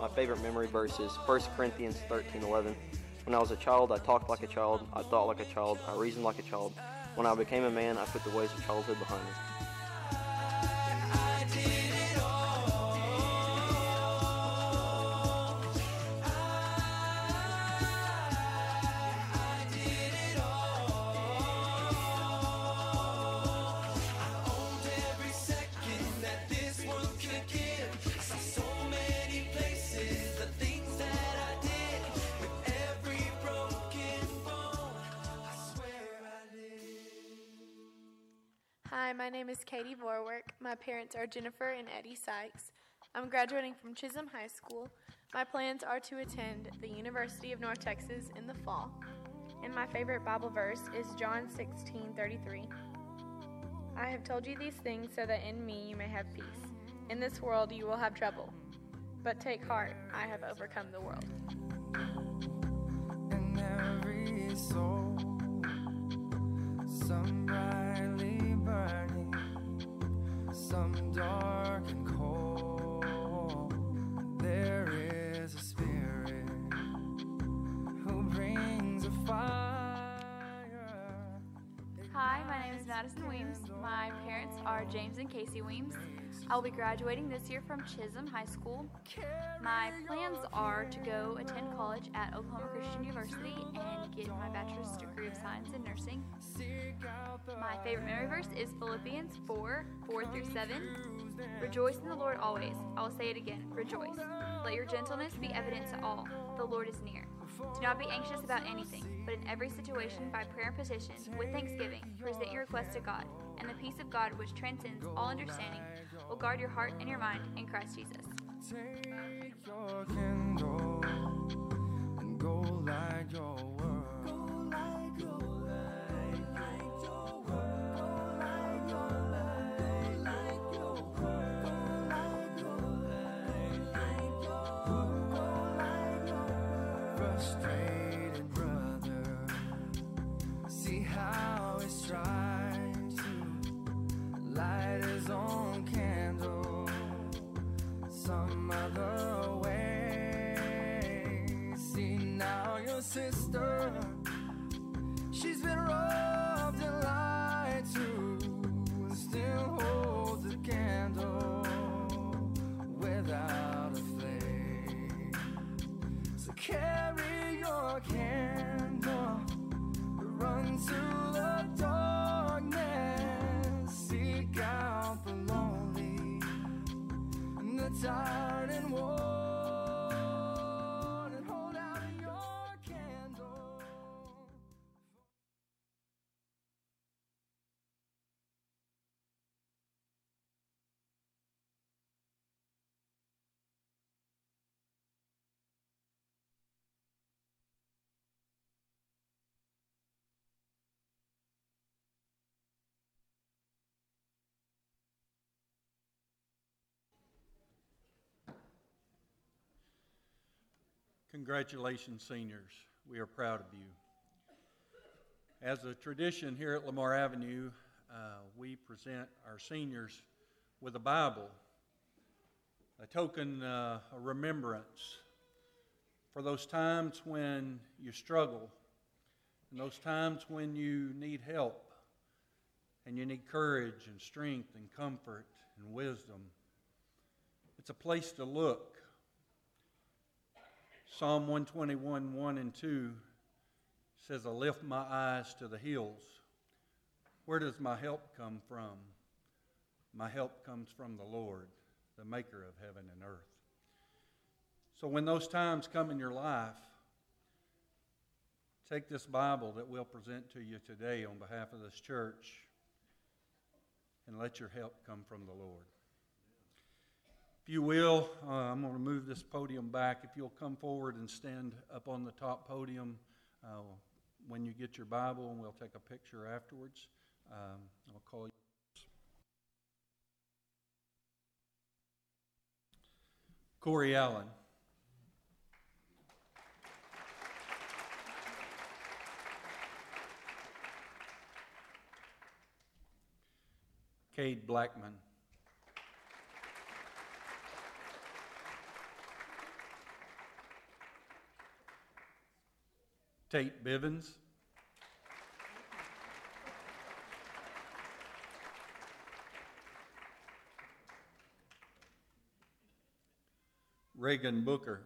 My favorite memory verse is 1 Corinthians 13:11. When I was a child, I talked like a child, I thought like a child, I reasoned like a child. When I became a man, I put the ways of childhood behind me. Hi, my name is Katie Vorwerk. My parents are Jennifer and Eddie Sykes. I'm graduating from Chisholm High School. My plans are to attend the University of North Texas in the fall. And my favorite Bible verse is John 16:33. I have told you these things so that in me you may have peace. In this world you will have trouble, but take heart, I have overcome the world. And every soul, some brightly burning, some dark and cold. There is a spirit who brings a fire. Hi, my name is Madison Weems. My parents are James and Casey Weems. I will be graduating this year from Chisholm High School. My plans are to go attend college at Oklahoma Christian University and get my bachelor's degree of science in nursing. My favorite memory verse is Philippians 4:4-7. Rejoice in the Lord always. I will say it again, rejoice. Let your gentleness be evident to all. The Lord is near. Do not be anxious about anything, but in every situation, by prayer and petition, with thanksgiving, present your requests to God, and the peace of God, which transcends all understanding, will guard your heart and your mind in Christ Jesus. Take your candle and go light your world. Go light your light, light your world. Go light your light, light your world. Go light your light, light your world. Go light your world. Frustrated brother, see how it's trying to light his own candle. Some other way. See now your sister, she's been robbed and lied to, still holds a candle without a flame. So carry your candle, run to the darkness, seek out the lonely, tired and worn, and hold out your candle. Congratulations, seniors. We are proud of you. As a tradition here at Lamar Avenue, we present our seniors with a Bible, a token, a remembrance for those times when you struggle, and those times when you need help, and you need courage and strength and comfort and wisdom. It's a place to look. Psalm 121, 1 and 2 says, I lift my eyes to the hills. Where does my help come from? My help comes from the Lord, the maker of heaven and earth. So when those times come in your life, take this Bible that we'll present to you today on behalf of this church and let your help come from the Lord. If you will, I'm going to move this podium back. If you'll come forward and stand up on the top podium when you get your Bible, and we'll take a picture afterwards. I'll call you. Corey Allen. Cade Blackman. Tate Bivens. Reagan Booker.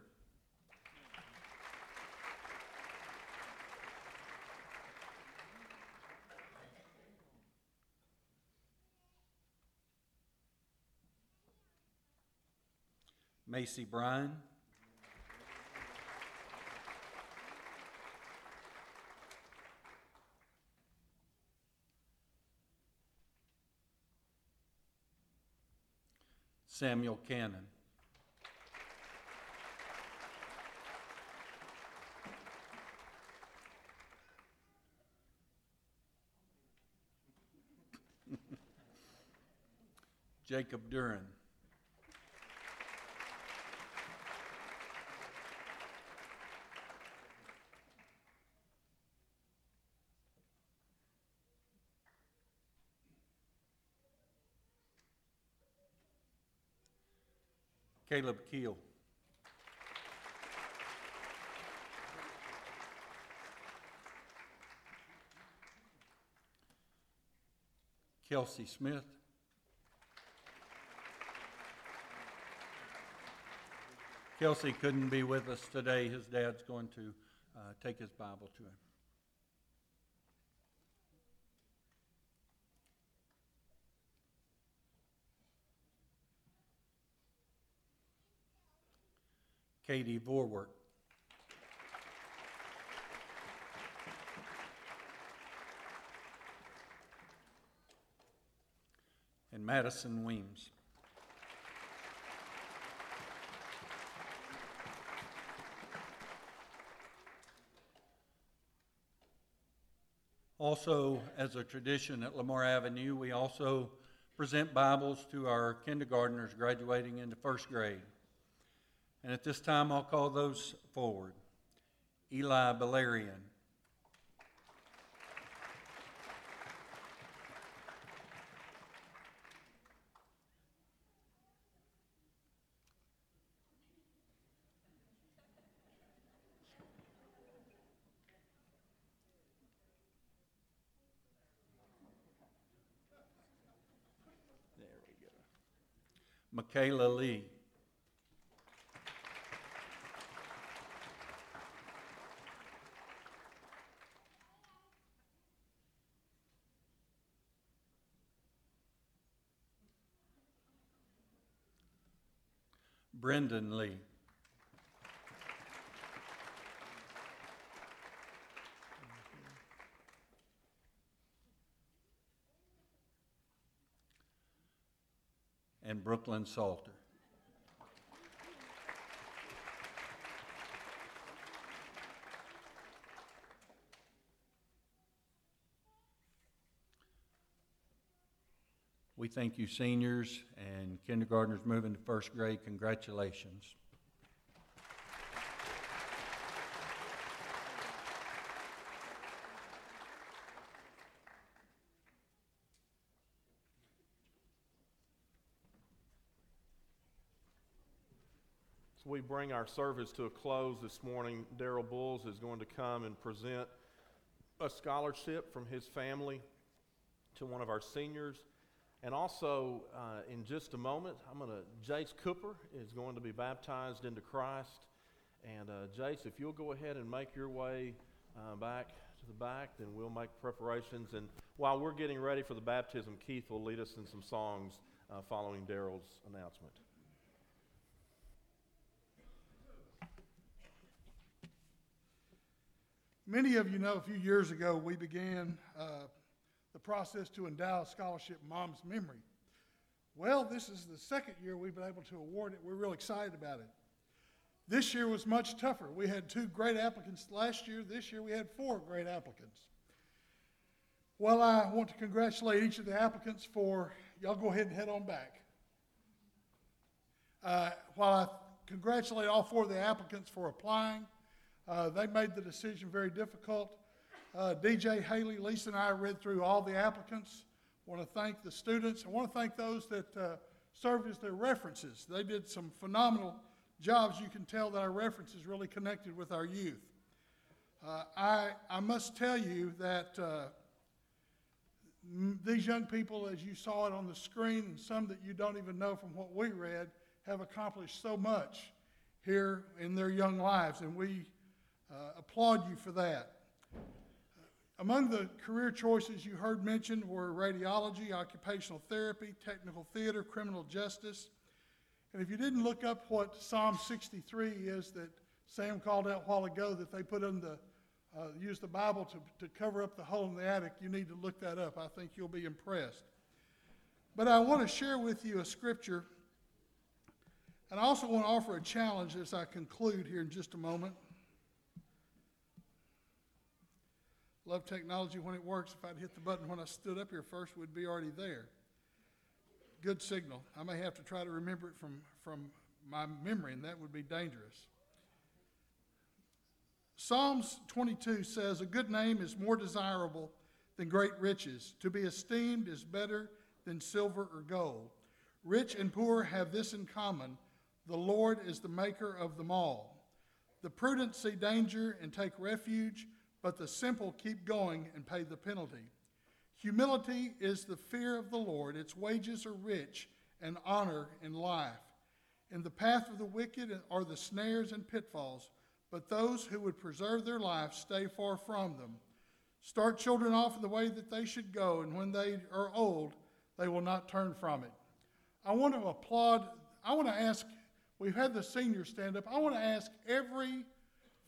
Macy Bryan. Samuel Cannon. Jacob Duran. Caleb Keel. Kelsey Smith. Kelsey couldn't be with us today. His dad's going to take his Bible to him. Katie Vorwart. And Madison Weems. Also, as a tradition at Lamar Avenue, we also present Bibles to our kindergartners graduating into first grade. And at this time, I'll call those forward. Eli Balerian. There we go. Michaela Lee. Brendan Lee. And Brooklyn Salter. We thank you, seniors and kindergartners moving to first grade. Congratulations. So we bring our service to a close this morning. Darrell Bulls is going to come and present a scholarship from his family to one of our seniors. And also, in just a moment, Jace Cooper is going to be baptized into Christ. And Jace, if you'll go ahead and make your way back to the back, then we'll make preparations. And while we're getting ready for the baptism, Keith will lead us in some songs following Darrell's announcement. Many of you know a few years ago we began the process to endow scholarship Mom's Memory. Well, this is the second year we've been able to award it. We're real excited about it. This year was much tougher. We had 2 great applicants last year. This year we had 4 great applicants. Well, I want to congratulate each of the applicants for, y'all go ahead and head on back. While I congratulate all 4 of the applicants for applying, they made the decision very difficult. DJ Haley, Lisa, and I read through all the applicants. I want to thank the students. I want to thank those that served as their references. They did some phenomenal jobs. You can tell that our references really connected with our youth. I must tell you that these young people, as you saw it on the screen, and some that you don't even know from what we read, have accomplished so much here in their young lives, and we applaud you for that. Among the career choices you heard mentioned were radiology, occupational therapy, technical theater, criminal justice. And if you didn't look up what Psalm 63 is that Sam called out a while ago, that they put in the use the Bible to cover up the hole in the attic, you need to look that up. I think you'll be impressed. But I want to share with you a scripture, and I also want to offer a challenge as I conclude here in just a moment. Love technology when it works. If I'd hit the button when I stood up here first, we'd be already there. Good signal. I may have to try to remember it from my memory, and that would be dangerous. Psalms 22 says, "A good name is more desirable than great riches. To be esteemed is better than silver or gold. Rich and poor have this in common. The Lord is the maker of them all. The prudent see danger and take refuge, but the simple keep going and pay the penalty. Humility is the fear of the Lord. Its wages are rich and honor in life. In the path of the wicked are the snares and pitfalls, but those who would preserve their life stay far from them. Start children off in the way that they should go, and when they are old, they will not turn from it." I want to applaud. I want to ask, we've had the seniors stand up. I want to ask every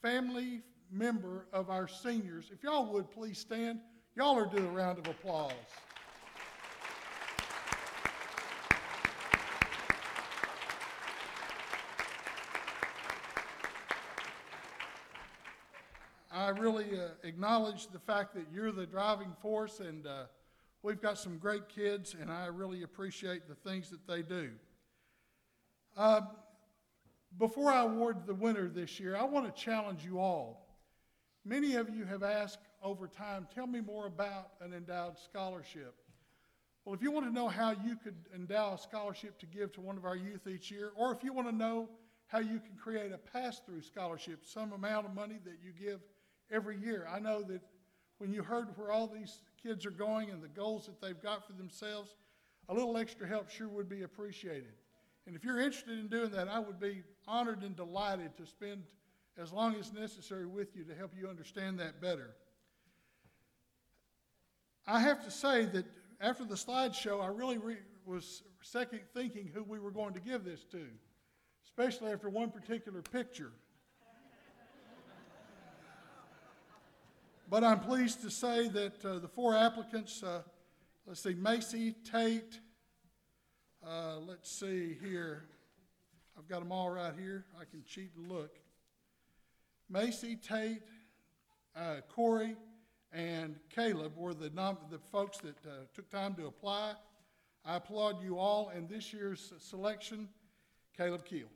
family member of our seniors, if y'all would please stand. Y'all are due a round of applause. I really acknowledge the fact that you're the driving force, and we've got some great kids, and I really appreciate the things that they do. Before I award the winner this year, I want to challenge you all. Many of you have asked over time, tell me more about an endowed scholarship. Well, if you want to know how you could endow a scholarship to give to one of our youth each year, or if you want to know how you can create a pass-through scholarship, some amount of money that you give every year. I know that when you heard where all these kids are going and the goals that they've got for themselves, a little extra help sure would be appreciated. And if you're interested in doing that, I would be honored and delighted to spend as long as necessary with you to help you understand that better. I have to say that after the slideshow, I really was second thinking who we were going to give this to, especially after one particular picture. But I'm pleased to say that the four applicants, let's see, Macy, Tate, let's see here. I've got them all right here. I can cheat and look. Macy, Tate, Corey, and Caleb were the folks that took time to apply. I applaud you all, and this year's selection, Caleb Keel.